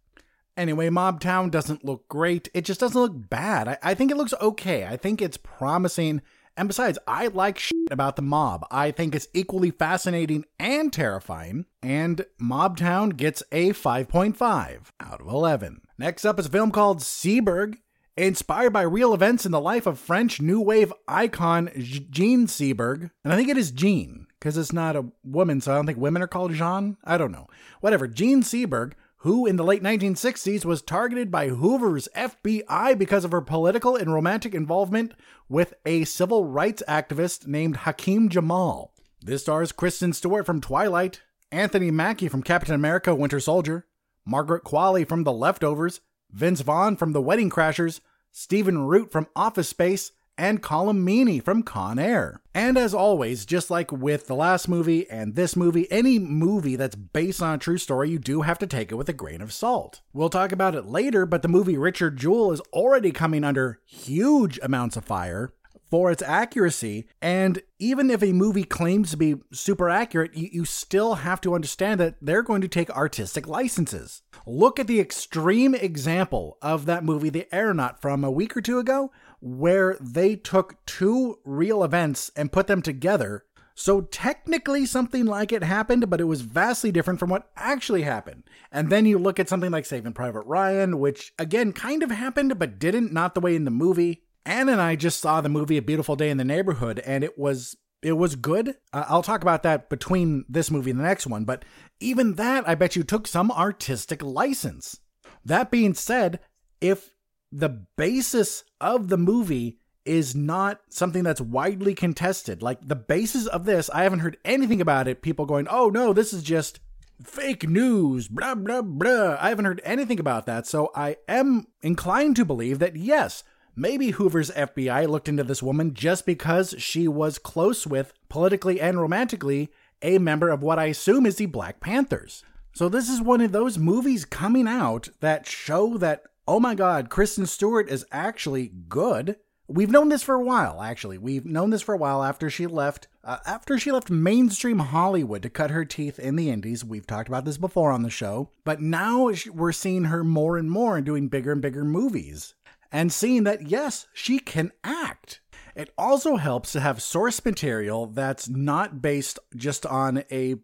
Anyway, Mob Town doesn't look great. It just doesn't look bad. I, I think it looks okay. I think it's promising. And besides, I like shit about the mob. I think it's equally fascinating and terrifying. And Mob Town gets a five point five out of eleven. Next up is a film called Seberg, inspired by real events in the life of French New Wave icon Jean Seberg. And I think it is Jean, because it's not a woman, so I don't think women are called Jean. I don't know. Whatever, Jean Seberg, who in the late nineteen sixties was targeted by Hoover's F B I because of her political and romantic involvement with a civil rights activist named Hakeem Jamal. This stars Kristen Stewart from Twilight, Anthony Mackie from Captain America: Winter Soldier, Margaret Qualley from The Leftovers, Vince Vaughn from The Wedding Crashers, Stephen Root from Office Space, and Colin Meaney from Con Air. And as always, just like with the last movie and this movie, any movie that's based on a true story, you do have to take it with a grain of salt. We'll talk about it later, but the movie Richard Jewell is already coming under huge amounts of fire for its accuracy, and even if a movie claims to be super accurate, you, you still have to understand that they're going to take artistic licenses. Look at the extreme example of that movie, The Aeronaut, from a week or two ago, where they took two real events and put them together. So technically something like it happened, but it was vastly different from what actually happened. And then you look at something like Saving Private Ryan, which again kind of happened, but didn't, not the way in the movie. Anne and I just saw the movie A Beautiful Day in the Neighborhood, and it was it was good. Uh, I'll talk about that between this movie and the next one, but even that, I bet you took some artistic license. That being said, if the basis of the movie is not something that's widely contested, like the basis of this, I haven't heard anything about it, people going, oh no, this is just fake news, blah, blah, blah. I haven't heard anything about that, so I am inclined to believe that, yes, maybe Hoover's F B I looked into this woman just because she was close with, politically and romantically, a member of what I assume is the Black Panthers. So this is one of those movies coming out that show that, oh my God, Kristen Stewart is actually good. We've known this for a while, actually. We've known this for a while after she left uh, after she left mainstream Hollywood to cut her teeth in the indies. We've talked about this before on the show. But now we're seeing her more and more and doing bigger and bigger movies and seeing that, yes, she can act. It also helps to have source material that's not based just on a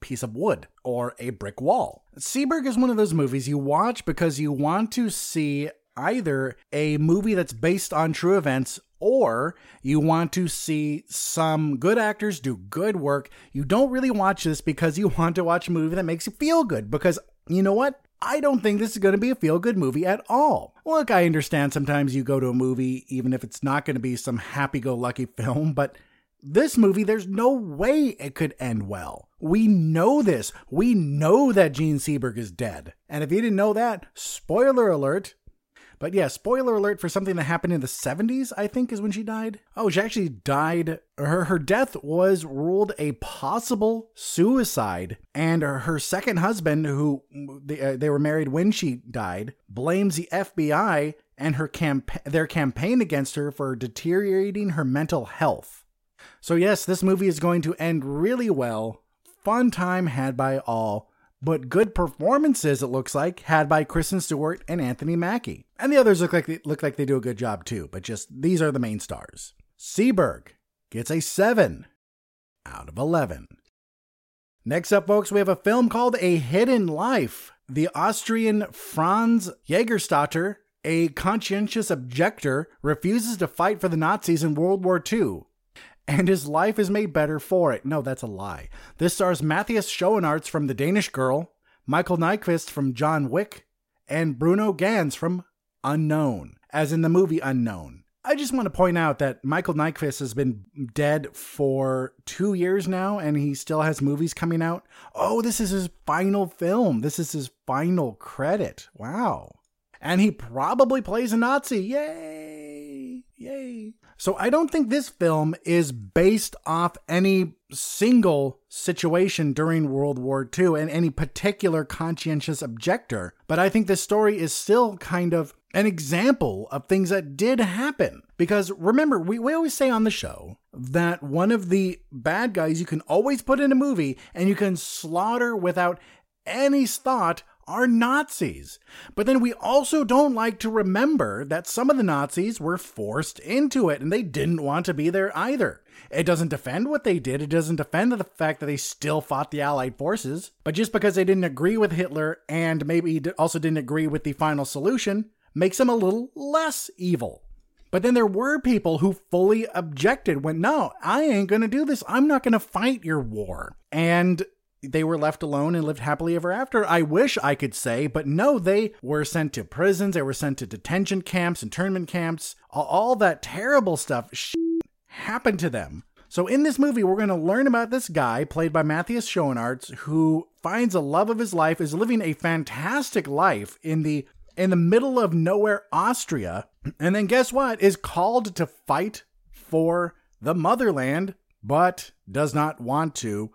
piece of wood or a brick wall. Seberg is one of those movies you watch because you want to see either a movie that's based on true events, or you want to see some good actors do good work. You don't really watch this because you want to watch a movie that makes you feel good, because you know what? I don't think this is going to be a feel-good movie at all. Look, I understand sometimes you go to a movie, even if it's not going to be some happy-go-lucky film, but this movie, there's no way it could end well. We know this. We know that Gene Seberg is dead. And if you didn't know that, spoiler alert. But yeah, spoiler alert for something that happened in the seventies, I think, is when she died. Oh, she actually died. Her, her death was ruled a possible suicide. And her, her second husband, who they, uh, they were married when she died, blames the F B I and her camp- their campaign against her for deteriorating her mental health. So yes, this movie is going to end really well. Fun time had by all. But good performances, it looks like, had by Kristen Stewart and Anthony Mackie. And the others look like they, look like they do a good job too, but just these are the main stars. Seberg gets a seven out of eleven. Next up, folks, we have a film called A Hidden Life. The Austrian Franz Jägerstätter, a conscientious objector, refuses to fight for the Nazis in World War Two. And his life is made better for it. No, that's a lie. This stars Matthias Schoenaerts from The Danish Girl, Michael Nyqvist from John Wick, and Bruno Ganz from Unknown, as in the movie Unknown. I just want to point out that Michael Nyqvist has been dead for two years now, and he still has movies coming out. Oh, this is his final film. This is his final credit. Wow. And he probably plays a Nazi. Yay! Yay! So I don't think this film is based off any single situation during World War Two and any particular conscientious objector, but I think this story is still kind of an example of things that did happen. Because remember, we, we always say on the show that one of the bad guys you can always put in a movie and you can slaughter without any thought are Nazis. But then we also don't like to remember that some of the Nazis were forced into it and they didn't want to be there either. It doesn't defend what they did. It doesn't defend the fact that they still fought the Allied forces. But just because they didn't agree with Hitler and maybe also didn't agree with the final solution makes them a little less evil. But then there were people who fully objected, went, no, I ain't going to do this. I'm not going to fight your war. And they were left alone and lived happily ever after. I wish I could say, but no, they were sent to prisons. They were sent to detention camps, internment camps, all, all that terrible stuff shit happened to them. So in this movie, we're going to learn about this guy played by Matthias Schoenaerts, who finds a love of his life, is living a fantastic life in the, in the middle of nowhere, Austria. And then guess what? Is called to fight for the motherland, but does not want to.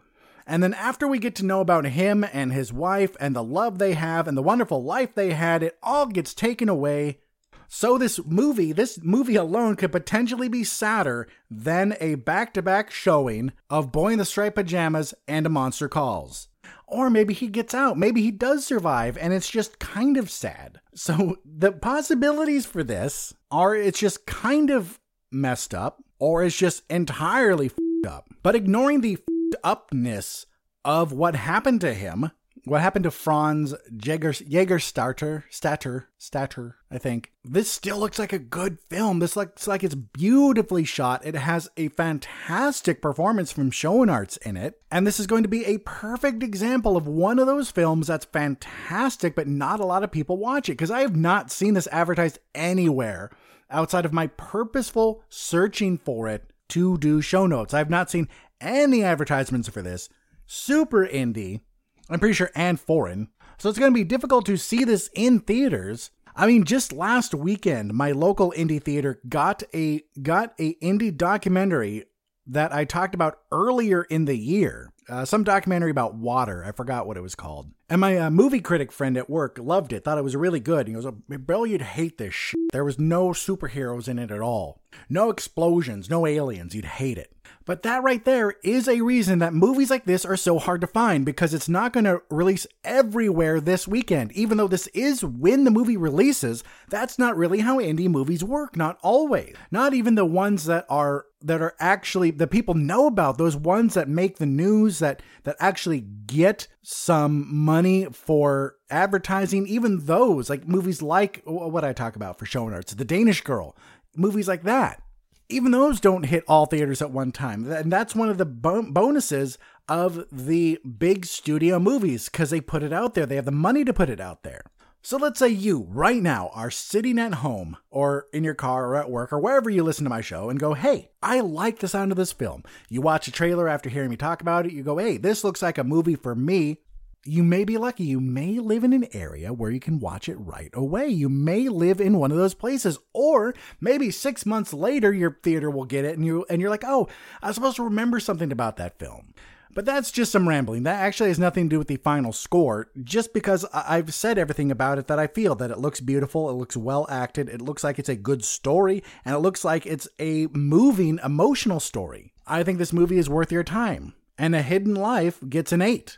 And then after we get to know about him and his wife and the love they have and the wonderful life they had, it all gets taken away. So this movie, this movie alone could potentially be sadder than a back-to-back showing of Boy in the Striped Pajamas and A Monster Calls. Or maybe he gets out. Maybe he does survive, and it's just kind of sad. So the possibilities for this are it's just kind of messed up, or it's just entirely f***ed up. But ignoring the upness of what happened to him, what happened to Franz Jägerstätter, Statter, Statter, I think. This still looks like a good film. This looks like it's beautifully shot. It has a fantastic performance from Schoenaerts in it. And this is going to be a perfect example of one of those films that's fantastic, but not a lot of people watch it, because I have not seen this advertised anywhere outside of my purposeful searching for it to do show notes. I've not seen any advertisements for this. Super indie. I'm pretty sure, and foreign. So it's going to be difficult to see this in theaters. I mean, just last weekend, my local indie theater got a got a indie documentary that I talked about earlier in the year. Uh, some documentary about water. I forgot what it was called. And my uh, movie critic friend at work loved it, thought it was really good. He goes, oh, Bill, you'd hate this shit. There was no superheroes in it at all. No explosions, no aliens. You'd hate it. But that right there is a reason that movies like this are so hard to find, because it's not going to release everywhere this weekend. Even though this is when the movie releases, that's not really how indie movies work. Not always. Not even the ones that are that are actually, that people know about, those ones that make the news, that, that actually get some money for advertising, even those, like movies like, what I talk about for show notes, The Danish Girl, movies like that. Even those don't hit all theaters at one time. And that's one of the bon- bonuses of the big studio movies, because they put it out there. They have the money to put it out there. So let's say you, right now, are sitting at home or in your car or at work or wherever you listen to my show and go, hey, I like the sound of this film. You watch a trailer after hearing me talk about it. You go, hey, this looks like a movie for me. You may be lucky. You may live in an area where you can watch it right away. You may live in one of those places, or maybe six months later, your theater will get it and, you, and you're like, oh, I was supposed to remember something about that film. But that's just some rambling. That actually has nothing to do with the final score, just because I've said everything about it that I feel, that it looks beautiful, it looks well acted, it looks like it's a good story, and it looks like it's a moving, emotional story. I think this movie is worth your time. And A Hidden Life gets an eight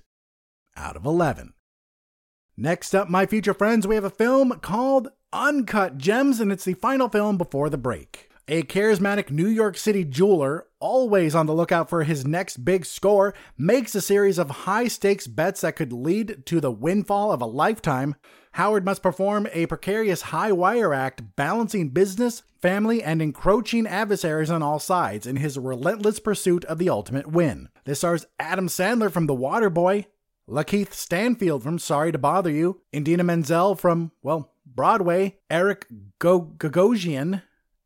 out of eleven. Next up, my future friends, we have a film called Uncut Gems, and it's the final film before the break. A charismatic New York City jeweler, always on the lookout for his next big score, makes a series of high-stakes bets that could lead to the windfall of a lifetime. Howard must perform a precarious high-wire act, balancing business, family, and encroaching adversaries on all sides in his relentless pursuit of the ultimate win. This stars Adam Sandler from The Waterboy, Lakeith Stanfield from Sorry to Bother You, Idina Menzel from, well, Broadway, Eric Go- Gagosian...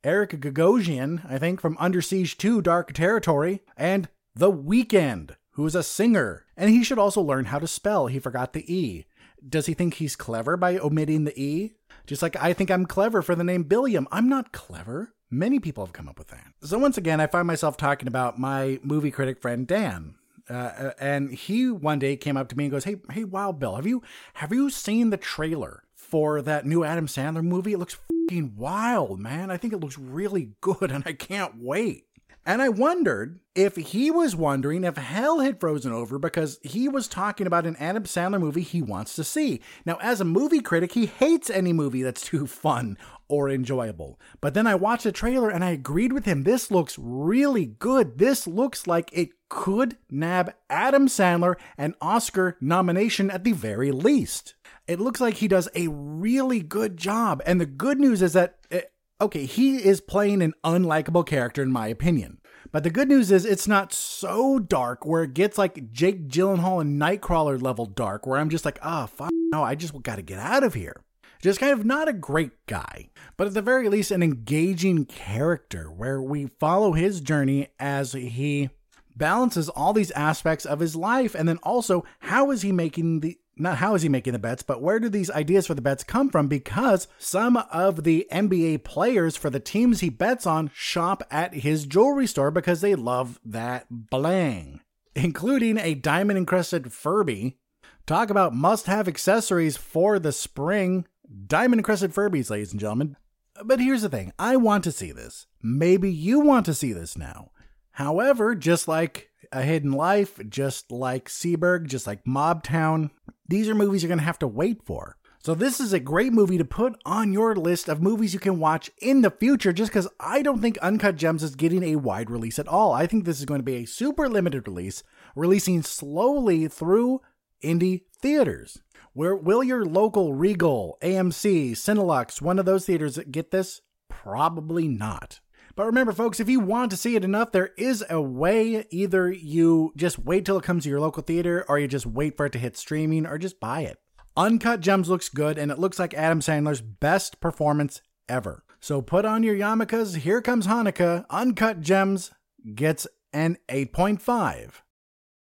Eric Gagosian, I think, from Under Siege two Dark Territory, and The Weeknd, who is a singer. And he should also learn how to spell. He forgot the E. Does he think he's clever by omitting the E? Just like I think I'm clever for the name Billiam. I'm not clever. Many people have come up with that. So once again, I find myself talking about my movie critic friend, Dan. Uh, and he one day came up to me and goes, hey, hey, wow, Bill, have you, have you seen the trailer for that new Adam Sandler movie? It looks fucking wild, man. I think it looks really good and I can't wait. And I wondered if he was wondering if hell had frozen over, because he was talking about an Adam Sandler movie he wants to see. Now, as a movie critic, he hates any movie that's too fun or enjoyable. But then I watched the trailer and I agreed with him. This looks really good. This looks like it could nab Adam Sandler an Oscar nomination at the very least. It looks like he does a really good job. And the good news is that... It, Okay, he is playing an unlikable character in my opinion. But the good news is it's not so dark where it gets like Jake Gyllenhaal and Nightcrawler level dark, where I'm just like, ah, oh, fuck, no, I just got to get out of here. Just kind of not a great guy, but at the very least an engaging character where we follow his journey as he balances all these aspects of his life. And then also, how is he making the Not how is he making the bets, but where do these ideas for the bets come from? Because some of the N B A players for the teams he bets on shop at his jewelry store because they love that bling, including a diamond-encrusted Furby. Talk about must-have accessories for the spring. Diamond-encrusted Furbies, ladies and gentlemen. But here's the thing. I want to see this. Maybe you want to see this now. However, just like A Hidden Life, just like Seberg, just like Mobtown, these are movies you're going to have to wait for. So this is a great movie to put on your list of movies you can watch in the future, just because I don't think Uncut Gems is getting a wide release at all. I think this is going to be a super limited release, releasing slowly through indie theaters. Where will your local Regal, A M C, Cinelux, one of those theaters get this? Probably not. But remember, folks, if you want to see it enough, there is a way. Either you just wait till it comes to your local theater, or you just wait for it to hit streaming, or just buy it. Uncut Gems looks good, and it looks like Adam Sandler's best performance ever. So put on your yarmulkes. Here comes Hanukkah. Uncut Gems gets an eight point five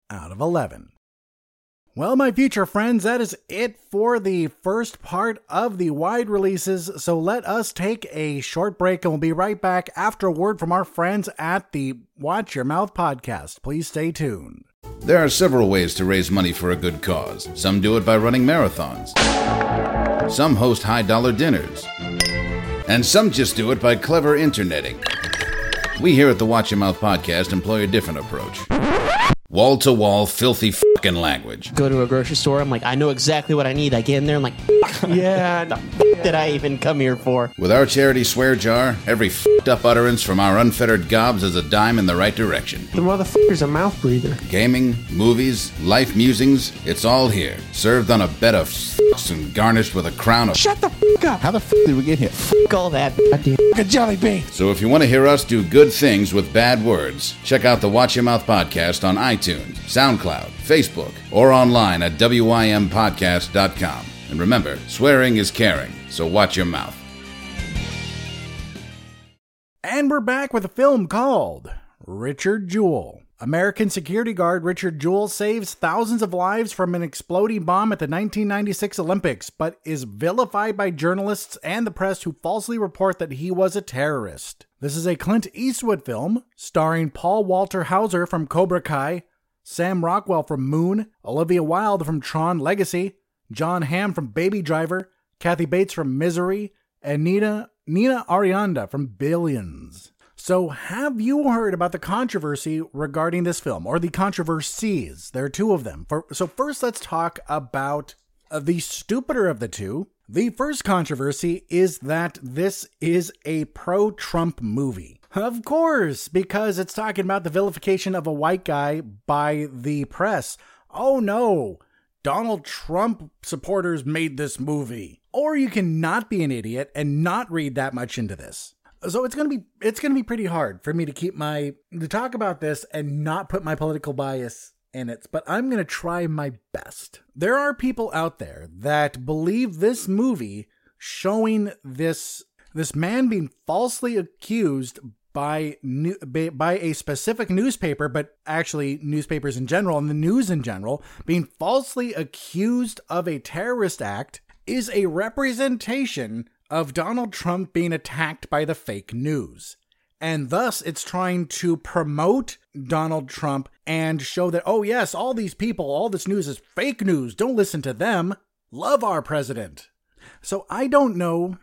out of eleven. Well, my future friends, that is it for the first part of the wide releases. So let us take a short break and we'll be right back after a word from our friends at the Watch Your Mouth podcast. Please stay tuned. There are several ways to raise money for a good cause. Some do it by running marathons. Some host high-dollar dinners. And some just do it by clever interneting. We here at the Watch Your Mouth podcast employ a different approach. Wall-to-wall, filthy fucking language. Go to a grocery store, I'm like, I know exactly what I need. I get in there, I'm like, yeah, the fuck did I even come here for? With our charity swear jar, every fucked up utterance from our unfettered gobs is a dime in the right direction. The motherfucker's a mouth breather. Gaming, movies, life musings, it's all here. Served on a bed of fucks and garnished with a crown of... Shut the fuck up! How the fuck did we get here? Fuck all that. Goddamn a jelly bean. So if you want to hear us do good things with bad words, check out the Watch Your Mouth podcast on iTunes. iTunes, SoundCloud, Facebook, or online at W Y M podcast dot com. And remember, swearing is caring, so watch your mouth. And we're back with a film called Richard Jewell. American security guard Richard Jewell saves thousands of lives from an exploding bomb at the nineteen ninety-six Olympics, but is vilified by journalists and the press who falsely report that he was a terrorist. This is a Clint Eastwood film starring Paul Walter Hauser from Cobra Kai, Sam Rockwell from Moon, Olivia Wilde from Tron Legacy, John Hamm from Baby Driver, Kathy Bates from Misery, and Nina, Nina Arianda from Billions. So have you heard about the controversy regarding this film, or the controversies? There are two of them. For, so first, let's talk about uh, the stupider of the two. The first controversy is that this is a pro-Trump movie. Of course, because it's talking about the vilification of a white guy by the press. Oh no, Donald Trump supporters made this movie. Or you can not be an idiot and not read that much into this. So it's going to be it's going to be pretty hard for me to keep my to talk about this and not put my political bias in it, but I'm going to try my best. There are people out there that believe this movie showing this this man being falsely accused by new, by a specific newspaper, but actually newspapers in general and the news in general, being falsely accused of a terrorist act is a representation of Donald Trump being attacked by the fake news. And thus, it's trying to promote Donald Trump and show that, oh yes, all these people, all this news is fake news. Don't listen to them. Love our president. So I don't know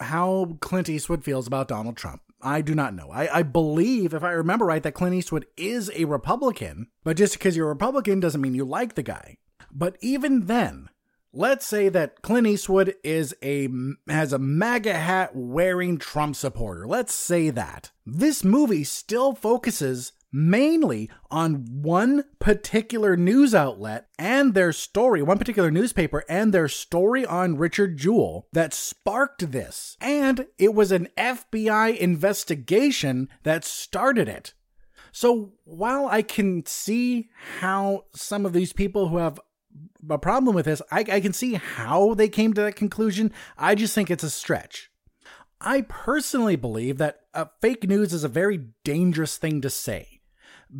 how Clint Eastwood feels about Donald Trump. I do not know. I, I believe, if I remember right, that Clint Eastwood is a Republican, but just because you're a Republican doesn't mean you like the guy. But even then, let's say that Clint Eastwood is a has a MAGA hat wearing Trump supporter. Let's say that. This movie still focuses mainly on one particular news outlet and their story, one particular newspaper and their story on Richard Jewell that sparked this. And it was an F B I investigation that started it. So while I can see how some of these people who have a problem with this, I, I can see how they came to that conclusion. I just think it's a stretch. I personally believe that uh, fake news is a very dangerous thing to say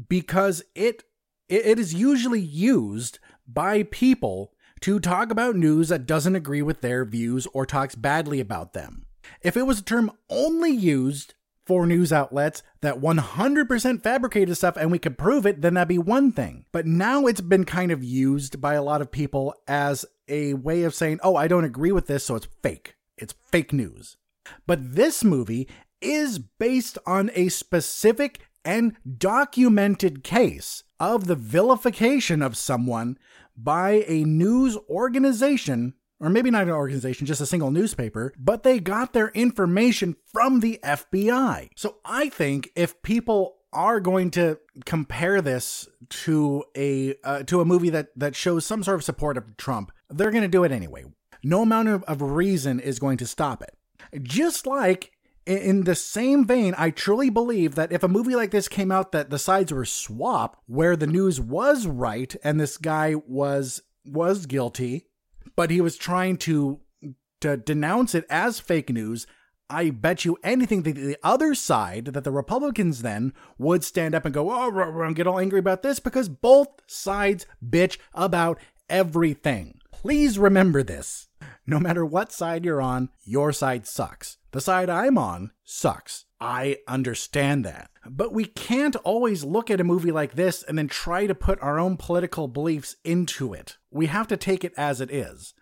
because it, it it is usually used by people to talk about news that doesn't agree with their views or talks badly about them. If it was a term only used for news outlets that one hundred percent fabricated stuff and we could prove it, then that'd be one thing. But now it's been kind of used by a lot of people as a way of saying, oh, I don't agree with this, so it's fake. It's fake news. But this movie is based on a specific and documented case of the vilification of someone by a news organization, or maybe not an organization, just a single newspaper, but they got their information from the F B I. So I think if people are going to compare this to a uh, to a movie that, that shows some sort of support of Trump, they're going to do it anyway. No amount of, of reason is going to stop it. Just like in, in the same vein, I truly believe that if a movie like this came out that the sides were swapped, where the news was right and this guy was was guilty, but he was trying to, to denounce it as fake news, I bet you anything that the other side, that the Republicans then, would stand up and go, oh, we're going to get all angry about this because both sides bitch about everything. Please remember this. No matter what side you're on, your side sucks. The side I'm on sucks. I understand that. But we can't always look at a movie like this and then try to put our own political beliefs into it. We have to take it as it is.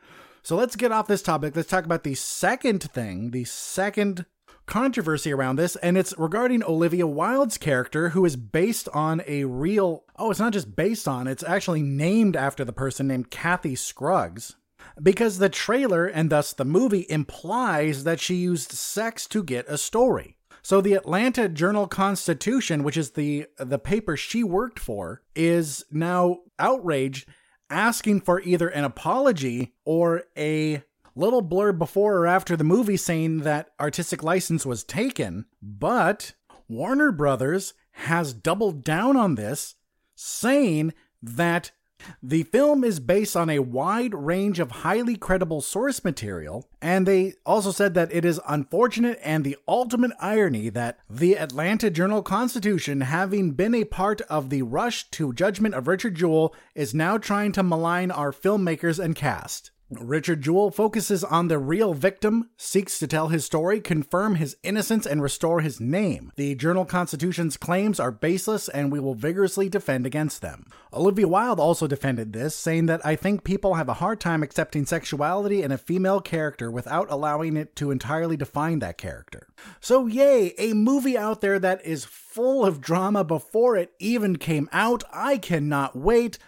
So let's get off this topic. Let's talk about the second thing, the second controversy around this, and it's regarding Olivia Wilde's character, who is based on a real... Oh, it's not just based on, it's actually named after the person named Kathy Scruggs. Because the trailer, and thus the movie, implies that she used sex to get a story. So the Atlanta Journal-Constitution, which is the, the paper she worked for, is now outraged, asking for either an apology or a little blurb before or after the movie saying that artistic license was taken. But Warner Brothers has doubled down on this, saying that the film is based on a wide range of highly credible source material, and they also said that it is unfortunate and the ultimate irony that the Atlanta Journal-Constitution, having been a part of the rush to judgment of Richard Jewell, is now trying to malign our filmmakers and cast. Richard Jewell focuses on the real victim, seeks to tell his story, confirm his innocence, and restore his name. The Journal-Constitution's claims are baseless, and we will vigorously defend against them. Olivia Wilde also defended this, saying that I think people have a hard time accepting sexuality in a female character without allowing it to entirely define that character. So yay, a movie out there that is full of drama before it even came out. I cannot wait.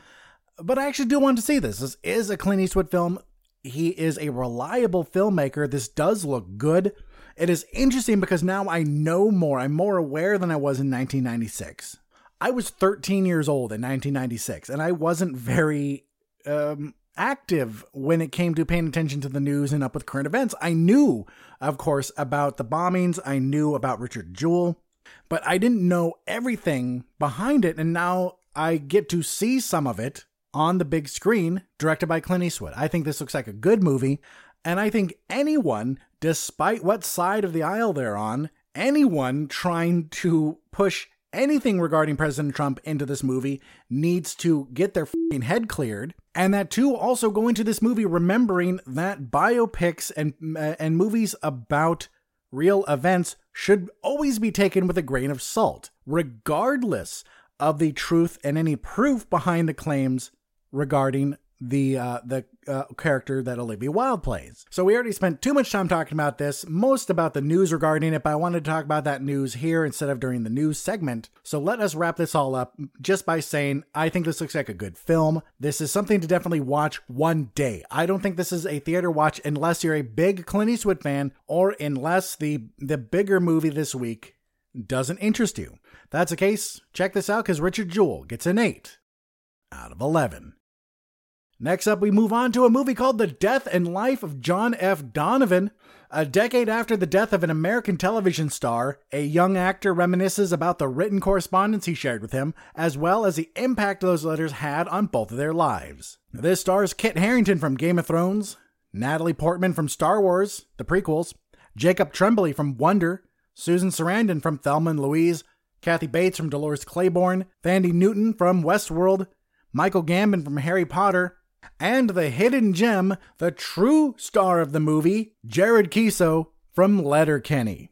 But I actually do want to see this. This is a Clint Eastwood film. He is a reliable filmmaker. This does look good. It is interesting because now I know more. I'm more aware than I was in nineteen ninety-six. I was thirteen years old in nineteen ninety-six, and I wasn't very um, active when it came to paying attention to the news and up with current events. I knew, of course, about the bombings. I knew about Richard Jewell, but I didn't know everything behind it, and now I get to see some of it on the big screen, directed by Clint Eastwood. I think this looks like a good movie, and I think anyone, despite what side of the aisle they're on, anyone trying to push anything regarding President Trump into this movie needs to get their f***ing head cleared, and that too also go into this movie remembering that biopics and uh, and movies about real events should always be taken with a grain of salt, regardless of the truth and any proof behind the claims regarding the uh, the uh, character that Olivia Wilde plays. So we already spent too much time talking about this, most about the news regarding it, but I wanted to talk about that news here instead of during the news segment. So let us wrap this all up just by saying, I think this looks like a good film. This is something to definitely watch one day. I don't think this is a theater watch unless you're a big Clint Eastwood fan or unless the the bigger movie this week doesn't interest you. If that's the case, check this out because Richard Jewell gets an eight out of eleven. Next up, we move on to a movie called The Death and Life of John F. Donovan. A decade after the death of an American television star, a young actor reminisces about the written correspondence he shared with him, as well as the impact those letters had on both of their lives. This stars Kit Harington from Game of Thrones, Natalie Portman from Star Wars, the prequels, Jacob Tremblay from Wonder, Susan Sarandon from Thelma and Louise, Kathy Bates from Dolores Claiborne, Thandie Newton from Westworld, Michael Gambon from Harry Potter, and the hidden gem, the true star of the movie, Jared Kiso from Letterkenny.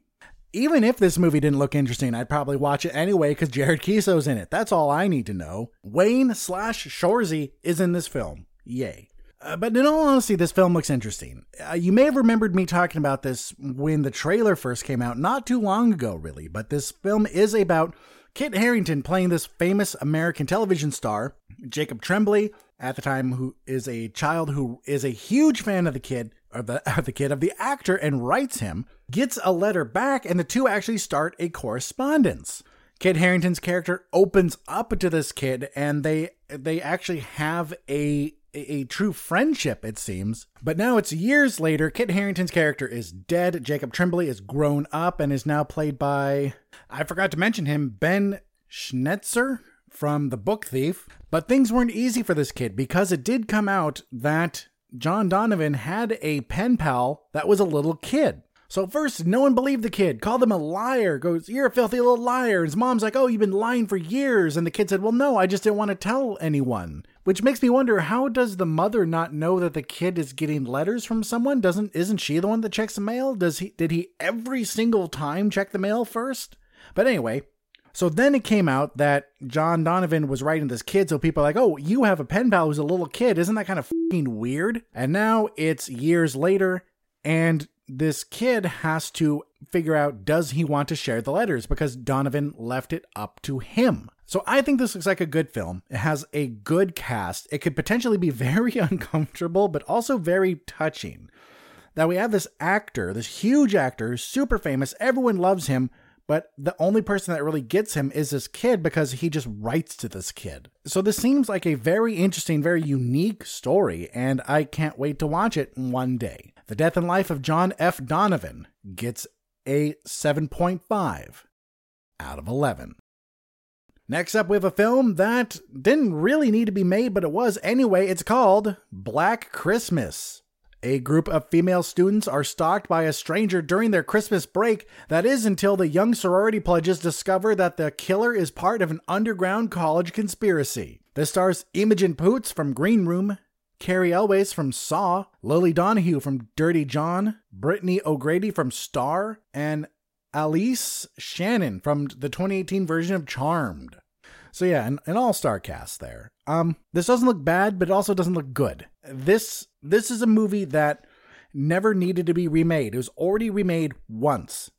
Even if this movie didn't look interesting, I'd probably watch it anyway because Jared Kiso's in it. That's all I need to know. Wayne slash Shorzy is in this film. Yay. Uh, but in all honesty, this film looks interesting. Uh, you may have remembered me talking about this when the trailer first came out, not too long ago, really. But this film is about Kit Harington playing this famous American television star, Jacob Tremblay, at the time, who is a child who is a huge fan of the kid, or the, of the kid, of the actor, and writes him, gets a letter back, and the two actually start a correspondence. Kit Harington's character opens up to this kid, and they they actually have a... a true friendship, it seems. But now it's years later. Kit Harington's character is dead. Jacob Tremblay is grown up and is now played by, I forgot to mention him, Ben Schnetzer from The Book Thief. But things weren't easy for this kid because it did come out that John Donovan had a pen pal that was a little kid. So first, no one believed the kid, called him a liar, goes, you're a filthy little liar. His mom's like, oh, you've been lying for years. And the kid said, well, no, I just didn't want to tell anyone. Which makes me wonder, how does the mother not know that the kid is getting letters from someone? Doesn't isn't she the one that checks the mail? Does he did he every single time check the mail first? But anyway, so then it came out that John Donovan was writing this kid, so people are like, oh, you have a pen pal who's a little kid. Isn't that kind of fucking weird? And now it's years later, and this kid has to figure out, does he want to share the letters? Because Donovan left it up to him. So I think this looks like a good film. It has a good cast. It could potentially be very uncomfortable, but also very touching. Now we have this actor, this huge actor, super famous. Everyone loves him. But the only person that really gets him is this kid, because he just writes to this kid. So this seems like a very interesting, very unique story, and I can't wait to watch it one day. The Death and Life of John F. Donovan gets a seven point five out of eleven. Next up, we have a film that didn't really need to be made, but it was anyway. It's called Black Christmas. A group of female students are stalked by a stranger during their Christmas break. That is until the young sorority pledges discover that the killer is part of an underground college conspiracy. This stars Imogen Poots from Green Room, Carrie Elways from Saw, Lily Donahue from Dirty John, Brittany O'Grady from Star, and Alice Shannon from the twenty eighteen version of Charmed. So yeah, an, an all-star cast there. Um, this doesn't look bad, but it also doesn't look good. This this is a movie that never needed to be remade. It was already remade once.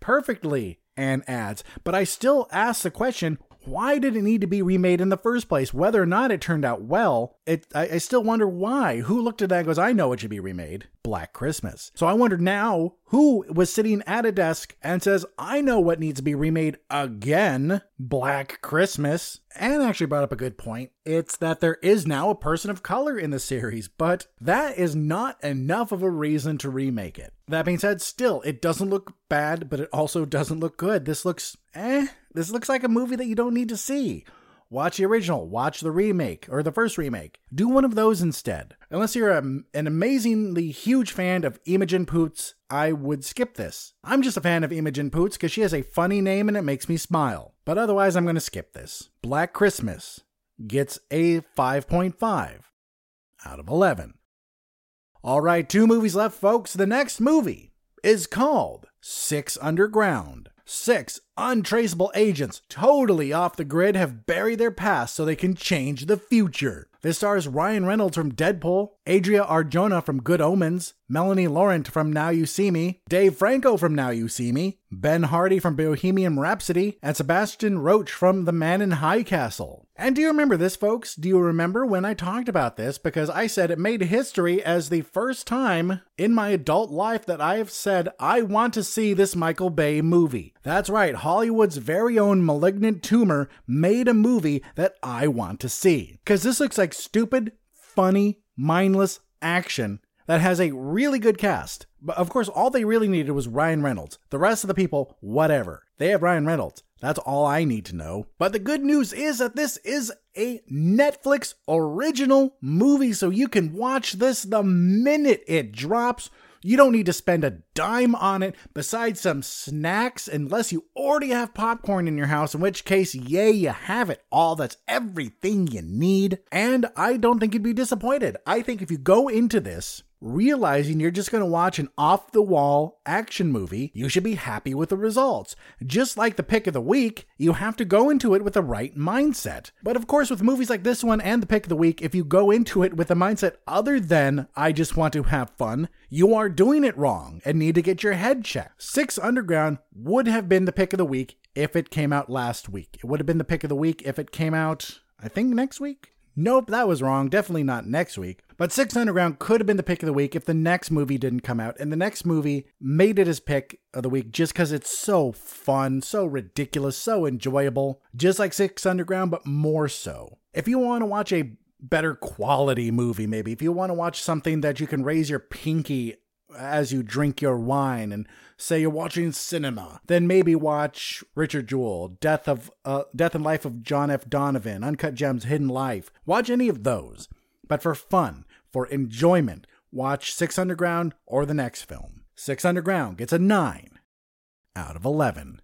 Perfectly, Anne adds. But I still ask the question, why did it need to be remade in the first place? Whether or not it turned out well, it I, I still wonder why. Who looked at that and goes, I know it should be remade. Black Christmas. So I wonder now, who was sitting at a desk and says, I know what needs to be remade again, Black Christmas. Anne actually brought up a good point. It's that there is now a person of color in the series, but that is not enough of a reason to remake it. That being said, still, it doesn't look bad, but it also doesn't look good. This looks eh. This looks like a movie that you don't need to see. Watch the original, watch the remake, or the first remake. Do one of those instead. Unless you're a, an amazingly huge fan of Imogen Poots, I would skip this. I'm just a fan of Imogen Poots because she has a funny name and it makes me smile. But otherwise, I'm going to skip this. Black Christmas gets a five point five out of eleven. All right, two movies left, folks. The next movie is called Six Underground. Six untraceable agents, totally off the grid, have buried their past so they can change the future. This stars Ryan Reynolds from Deadpool, Adria Arjona from Good Omens, Melanie Laurent from Now You See Me, Dave Franco from Now You See Me, Ben Hardy from Bohemian Rhapsody, and Sebastian Roach from The Man in High Castle. And do you remember this, folks? Do you remember when I talked about this? Because I said it made history as the first time in my adult life that I have said, I want to see this Michael Bay movie. That's right, Hollywood's very own Malignant Tumor made a movie that I want to see. Because this looks like stupid, funny, mindless action that has a really good cast. But of course, all they really needed was Ryan Reynolds. The rest of the people, whatever. They have Ryan Reynolds. That's all I need to know. But the good news is that this is a Netflix original movie, so you can watch this the minute it drops. You don't need to spend a dime on it besides some snacks, unless you already have popcorn in your house, in which case, yay, you have it all. That's everything you need. And I don't think you'd be disappointed. I think if you go into this realizing you're just going to watch an off-the-wall action movie, you should be happy with the results. Just like the pick of the week, you have to go into it with the right mindset. But of course, with movies like this one and the pick of the week, if you go into it with a mindset other than, I just want to have fun, you are doing it wrong and need to get your head checked. Six Underground would have been the pick of the week if it came out last week. It would have been the pick of the week if it came out, I think, next week? Nope, that was wrong. Definitely not next week. But Six Underground could have been the pick of the week if the next movie didn't come out. And the next movie made it his pick of the week just because it's so fun, so ridiculous, so enjoyable. Just like Six Underground, but more so. If you want to watch a better quality movie, maybe. If you want to watch something that you can raise your pinky as you drink your wine and say you're watching cinema, then maybe watch Richard Jewell, Death of uh, Death and Life of John F. Donovan, Uncut Gems, Hidden Life. Watch any of those. But for fun, for enjoyment, watch Six Underground or the next film. Six Underground gets a nine out of eleven.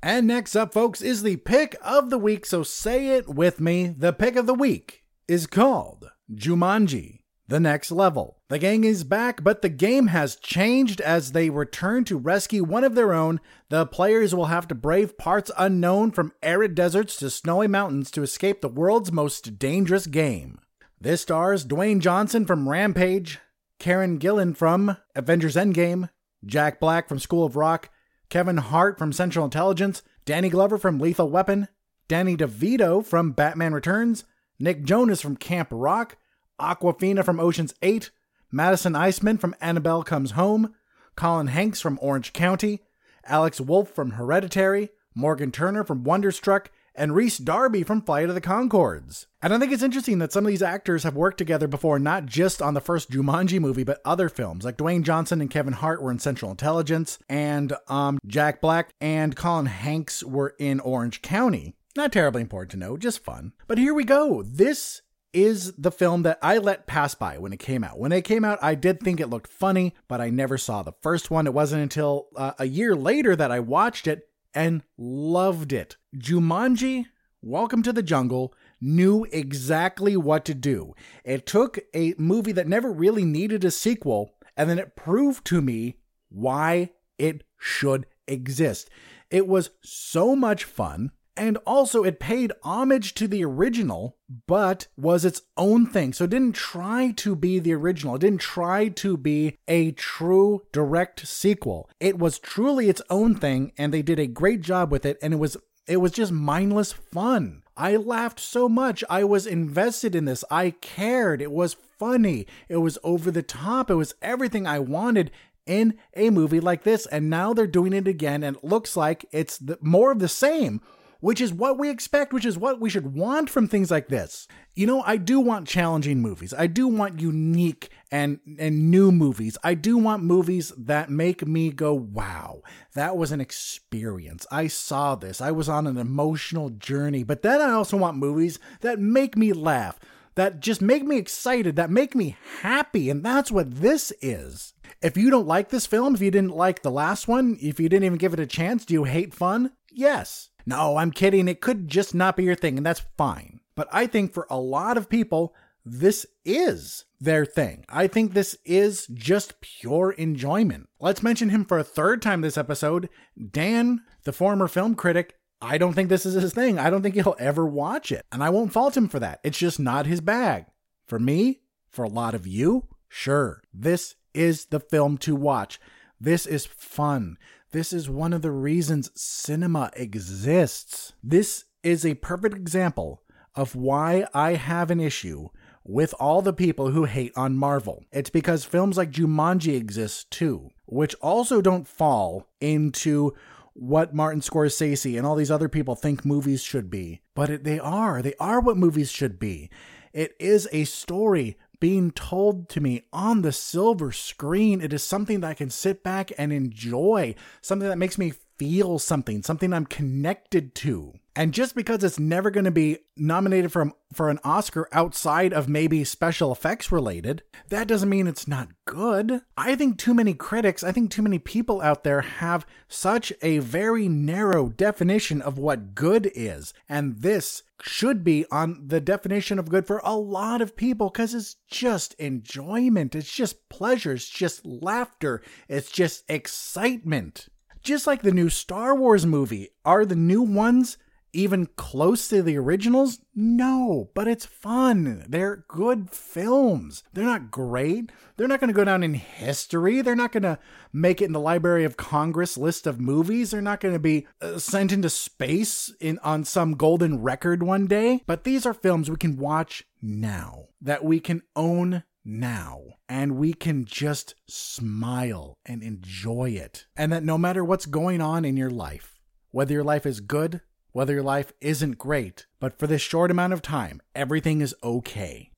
And next up, folks, is the pick of the week. So say it with me. The pick of the week is called Jumanji: The Next Level. The gang is back, but the game has changed as they return to rescue one of their own. The players will have to brave parts unknown, from arid deserts to snowy mountains, to escape the world's most dangerous game. This stars Dwayne Johnson from Rampage, Karen Gillan from Avengers Endgame, Jack Black from School of Rock, Kevin Hart from Central Intelligence, Danny Glover from Lethal Weapon, Danny DeVito from Batman Returns, Nick Jonas from Camp Rock, Aquafina from Ocean's eight, Madison Iceman from Annabelle Comes Home, Colin Hanks from Orange County, Alex Wolff from Hereditary, Morgan Turner from Wonderstruck, and Rhys Darby from Flight of the Conchords. And I think it's interesting that some of these actors have worked together before, not just on the first Jumanji movie, but other films. Like Dwayne Johnson and Kevin Hart were in Central Intelligence, and um, Jack Black and Colin Hanks were in Orange County. Not terribly important to know, just fun. But here we go. This is the film that I let pass by when it came out. When it came out, I did think it looked funny, but I never saw the first one. It wasn't until uh, a year later that I watched it and loved it. Jumanji: Welcome to the Jungle knew exactly what to do. It took a movie that never really needed a sequel, and then it proved to me why it should exist. It was so much fun. And also, it paid homage to the original, but was its own thing. So it didn't try to be the original. It didn't try to be a true direct sequel. It was truly its own thing, and they did a great job with it, and it was it was just mindless fun. I laughed so much. I was invested in this. I cared. It was funny. It was over the top. It was everything I wanted in a movie like this, and now they're doing it again, and it looks like it's the, more of the same, which is what we expect, which is what we should want from things like this. You know, I do want challenging movies. I do want unique and, and new movies. I do want movies that make me go, wow, that was an experience. I saw this. I was on an emotional journey. But then I also want movies that make me laugh, that just make me excited, that make me happy. And that's what this is. If you don't like this film, if you didn't like the last one, if you didn't even give it a chance, do you hate fun? Yes. No, I'm kidding. It could just not be your thing, and that's fine. But I think for a lot of people, this is their thing. I think this is just pure enjoyment. Let's mention him for a third time this episode. Dan, the former film critic, I don't think this is his thing. I don't think he'll ever watch it, and I won't fault him for that. It's just not his bag. For me, for a lot of you, sure, this is the film to watch. This is fun. This is one of the reasons cinema exists. This is a perfect example of why I have an issue with all the people who hate on Marvel. It's because films like Jumanji exist too, which also don't fall into what Martin Scorsese and all these other people think movies should be. But it, they are. They are what movies should be. It is a story being told to me on the silver screen. It is something that I can sit back and enjoy, something that makes me feel something, something I'm connected to. And just because it's never going to be nominated for, for an Oscar outside of maybe special effects related, that doesn't mean it's not good. I think too many critics, I think too many people out there have such a very narrow definition of what good is. And this should be on the definition of good for a lot of people, because it's just enjoyment. It's just pleasure. It's just laughter. It's just excitement. Just like the new Star Wars movie, are the new ones even close to the originals? No, but it's fun. They're good films. They're not great. They're not going to go down in history. They're not going to make it in the Library of Congress list of movies. They're not going to be uh, sent into space in on some golden record one day. But these are films we can watch now, that we can own now, and we can just smile and enjoy it. And that no matter what's going on in your life, whether your life is good, whether your life isn't great, but for this short amount of time, everything is okay.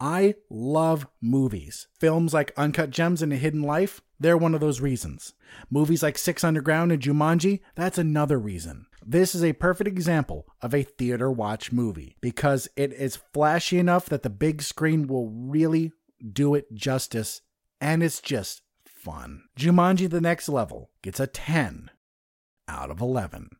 I love movies. Films like Uncut Gems and A Hidden Life, they're one of those reasons. Movies like Six Underground and Jumanji, that's another reason. This is a perfect example of a theater watch movie, because it is flashy enough that the big screen will really do it justice, and it's just fun. Jumanji: The Next Level gets a ten out of eleven.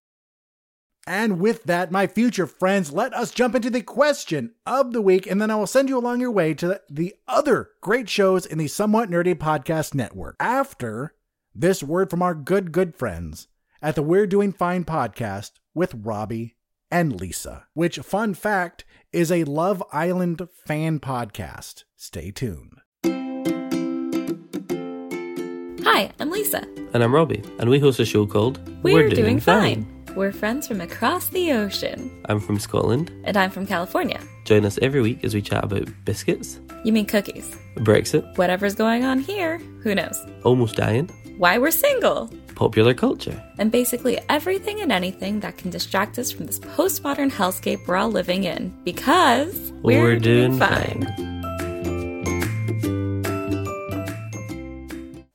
And with that, my future friends, let us jump into the question of the week, and then I will send you along your way to the other great shows in the Somewhat Nerdy Podcast Network. After this word from our good, good friends at the We're Doing Fine podcast with Robbie and Lisa, which, fun fact, is a Love Island fan podcast. Stay tuned. Hi, I'm Lisa. And I'm Robbie, and we host a show called We're, We're Doing, Doing Fine. Fine. We're friends from across the ocean. I'm from Scotland. And I'm from California. Join us every week as we chat about biscuits. You mean cookies. Brexit. Whatever's going on here. Who knows? Almost dying. Why we're single. Popular culture. And basically everything and anything that can distract us from this postmodern hellscape we're all living in. Because we're, we're doing, doing fine. fine.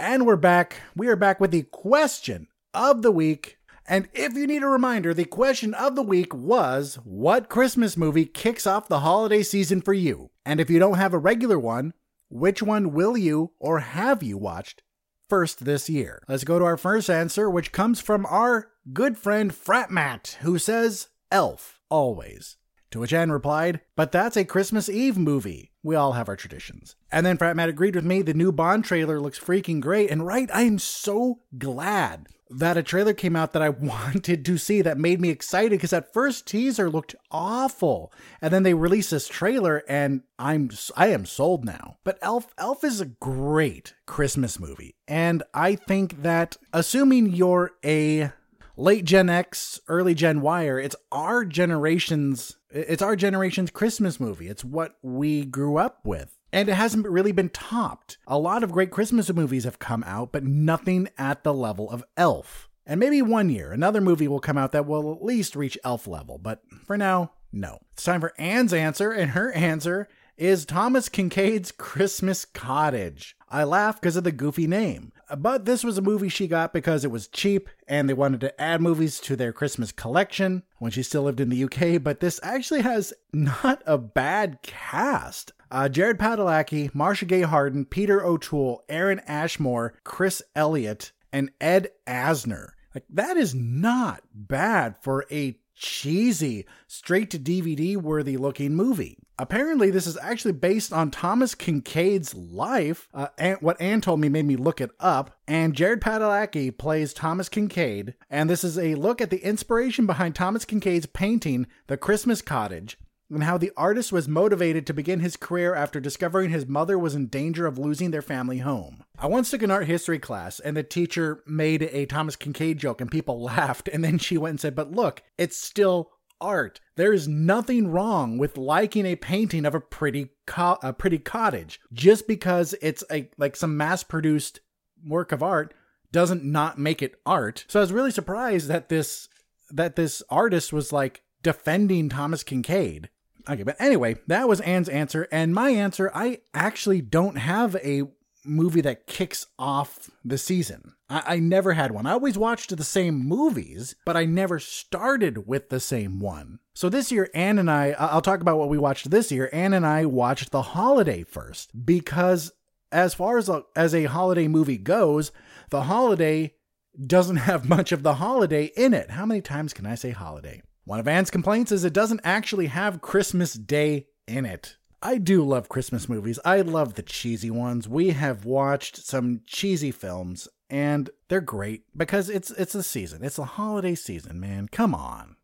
And we're back. We are back with the question of the week. And if you need a reminder, the question of the week was, what Christmas movie kicks off the holiday season for you? And if you don't have a regular one, which one will you or have you watched first this year? Let's go to our first answer, which comes from our good friend Frat Matt, who says, Elf, always. To which Anne replied, but that's a Christmas Eve movie. We all have our traditions. And then Frat Matt agreed with me, the new Bond trailer looks freaking great. And right, I am so glad that a trailer came out that I wanted to see, that made me excited, because that first teaser looked awful. And then they released this trailer and I'm, I am sold now. But Elf, Elf is a great Christmas movie. And I think that, assuming you're a late Gen X, early Gen Wire, it's our generation's, it's our generation's Christmas movie. It's what we grew up with. And it hasn't really been topped. A lot of great Christmas movies have come out, but nothing at the level of Elf. And maybe one year, another movie will come out that will at least reach Elf level. But for now, no. It's time for Anne's answer, and her answer is Thomas Kincaid's Christmas Cottage. I laugh because of the goofy name. But this was a movie she got because it was cheap, and they wanted to add movies to their Christmas collection when she still lived in the U K. But this actually has not a bad cast. Uh, Jared Padalecki, Marcia Gay Harden, Peter O'Toole, Aaron Ashmore, Chris Elliott, and Ed Asner. Like, that is not bad for a cheesy, straight-to-D V D worthy-looking movie. Apparently, this is actually based on Thomas Kincaid's life. Uh, and what Anne told me made me look it up. And Jared Padalecki plays Thomas Kincaid. And this is a look at the inspiration behind Thomas Kincaid's painting, The Christmas Cottage, and how the artist was motivated to begin his career after discovering his mother was in danger of losing their family home. I once took an art history class, and the teacher made a Thomas Kincaid joke, and people laughed, and then she went and said, but look, it's still art. There is nothing wrong with liking a painting of a pretty co- a pretty cottage. Just because it's a like some mass-produced work of art doesn't not make it art. So I was really surprised that this that this artist was like defending Thomas Kincaid. Okay, but anyway, that was Anne's answer. And my answer, I actually don't have a movie that kicks off the season. I, I never had one. I always watched the same movies, but I never started with the same one. So this year, Anne and I, I'll talk about what we watched this year. Anne and I watched The Holiday first, because as far as a, as a holiday movie goes, The Holiday doesn't have much of the holiday in it. How many times can I say holiday? One of Anne's complaints is it doesn't actually have Christmas Day in it. I do love Christmas movies. I love the cheesy ones. We have watched some cheesy films, and they're great because it's it's the season. It's the holiday season, man. Come on.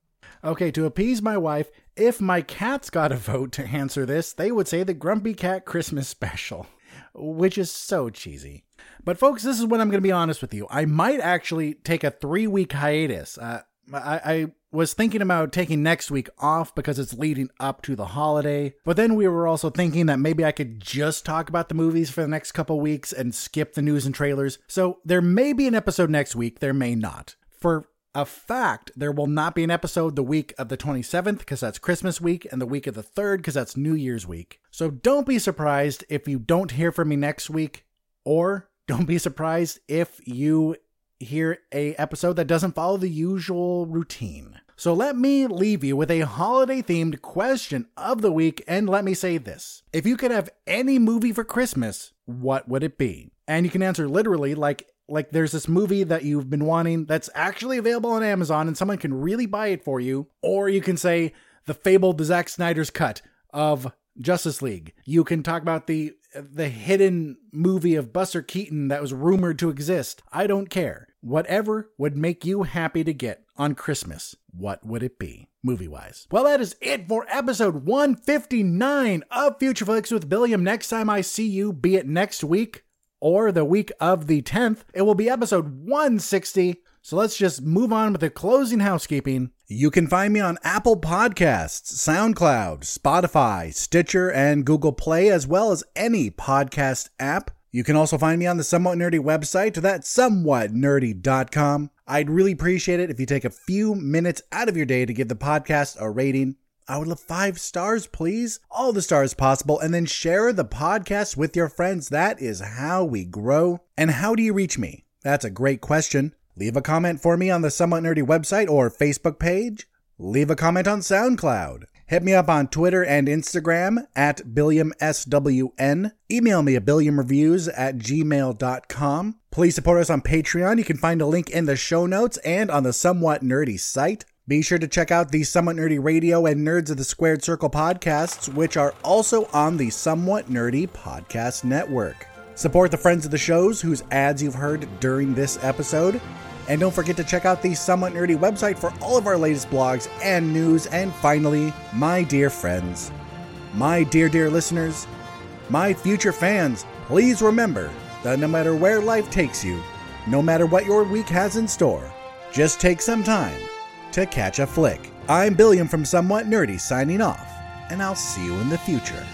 Okay, to appease my wife, if my cats got a vote to answer this, they would say the Grumpy Cat Christmas Special, which is so cheesy. But folks, this is when I'm going to be honest with you. I might actually take a three-week hiatus. Uh, I... I was thinking about taking next week off because it's leading up to the holiday. But then we were also thinking that maybe I could just talk about the movies for the next couple weeks and skip the news and trailers. So there may be an episode next week. There may not. For a fact, there will not be an episode the week of the twenty-seventh because that's Christmas week, and the week of the third because that's New Year's week. So don't be surprised if you don't hear from me next week, or don't be surprised if you hear a episode that doesn't follow the usual routine. So let me leave you with a holiday-themed question of the week, and let me say this. If you could have any movie for Christmas, what would it be? And you can answer literally like Like, there's this movie that you've been wanting that's actually available on Amazon and someone can really buy it for you. Or you can say the fabled the Zack Snyder's cut of Justice League. You can talk about the the hidden movie of Buster Keaton that was rumored to exist. I don't care. Whatever would make you happy to get on Christmas, what would it be, movie-wise? Well, that is it for episode one fifty-nine of Futureflix with Billiam. Next time I see you, be it next week or the week of the tenth, it will be episode one sixty. So let's just move on with the closing housekeeping. You can find me on Apple Podcasts, SoundCloud, Spotify, Stitcher, and Google Play, as well as any podcast app. You can also find me on the Somewhat Nerdy website, that's somewhat nerdy dot com. I'd really appreciate it if you take a few minutes out of your day to give the podcast a rating. I would love five stars, please. All the stars possible. And then share the podcast with your friends. That is how we grow. And how do you reach me? That's a great question. Leave a comment for me on the Somewhat Nerdy website or Facebook page. Leave a comment on SoundCloud. Hit me up on Twitter and Instagram at Billiam S W N. Email me at billiam reviews at gmail dot com. Please support us on Patreon. You can find a link in the show notes and on the Somewhat Nerdy site. Be sure to check out the Somewhat Nerdy Radio and Nerds of the Squared Circle podcasts, which are also on the Somewhat Nerdy Podcast Network. Support the friends of the shows whose ads you've heard during this episode. And don't forget to check out the Somewhat Nerdy website for all of our latest blogs and news. And finally, my dear friends, my dear, dear listeners, my future fans, please remember that no matter where life takes you, no matter what your week has in store, just take some time to catch a flick. I'm Billiam from Somewhat Nerdy signing off, and I'll see you in the future.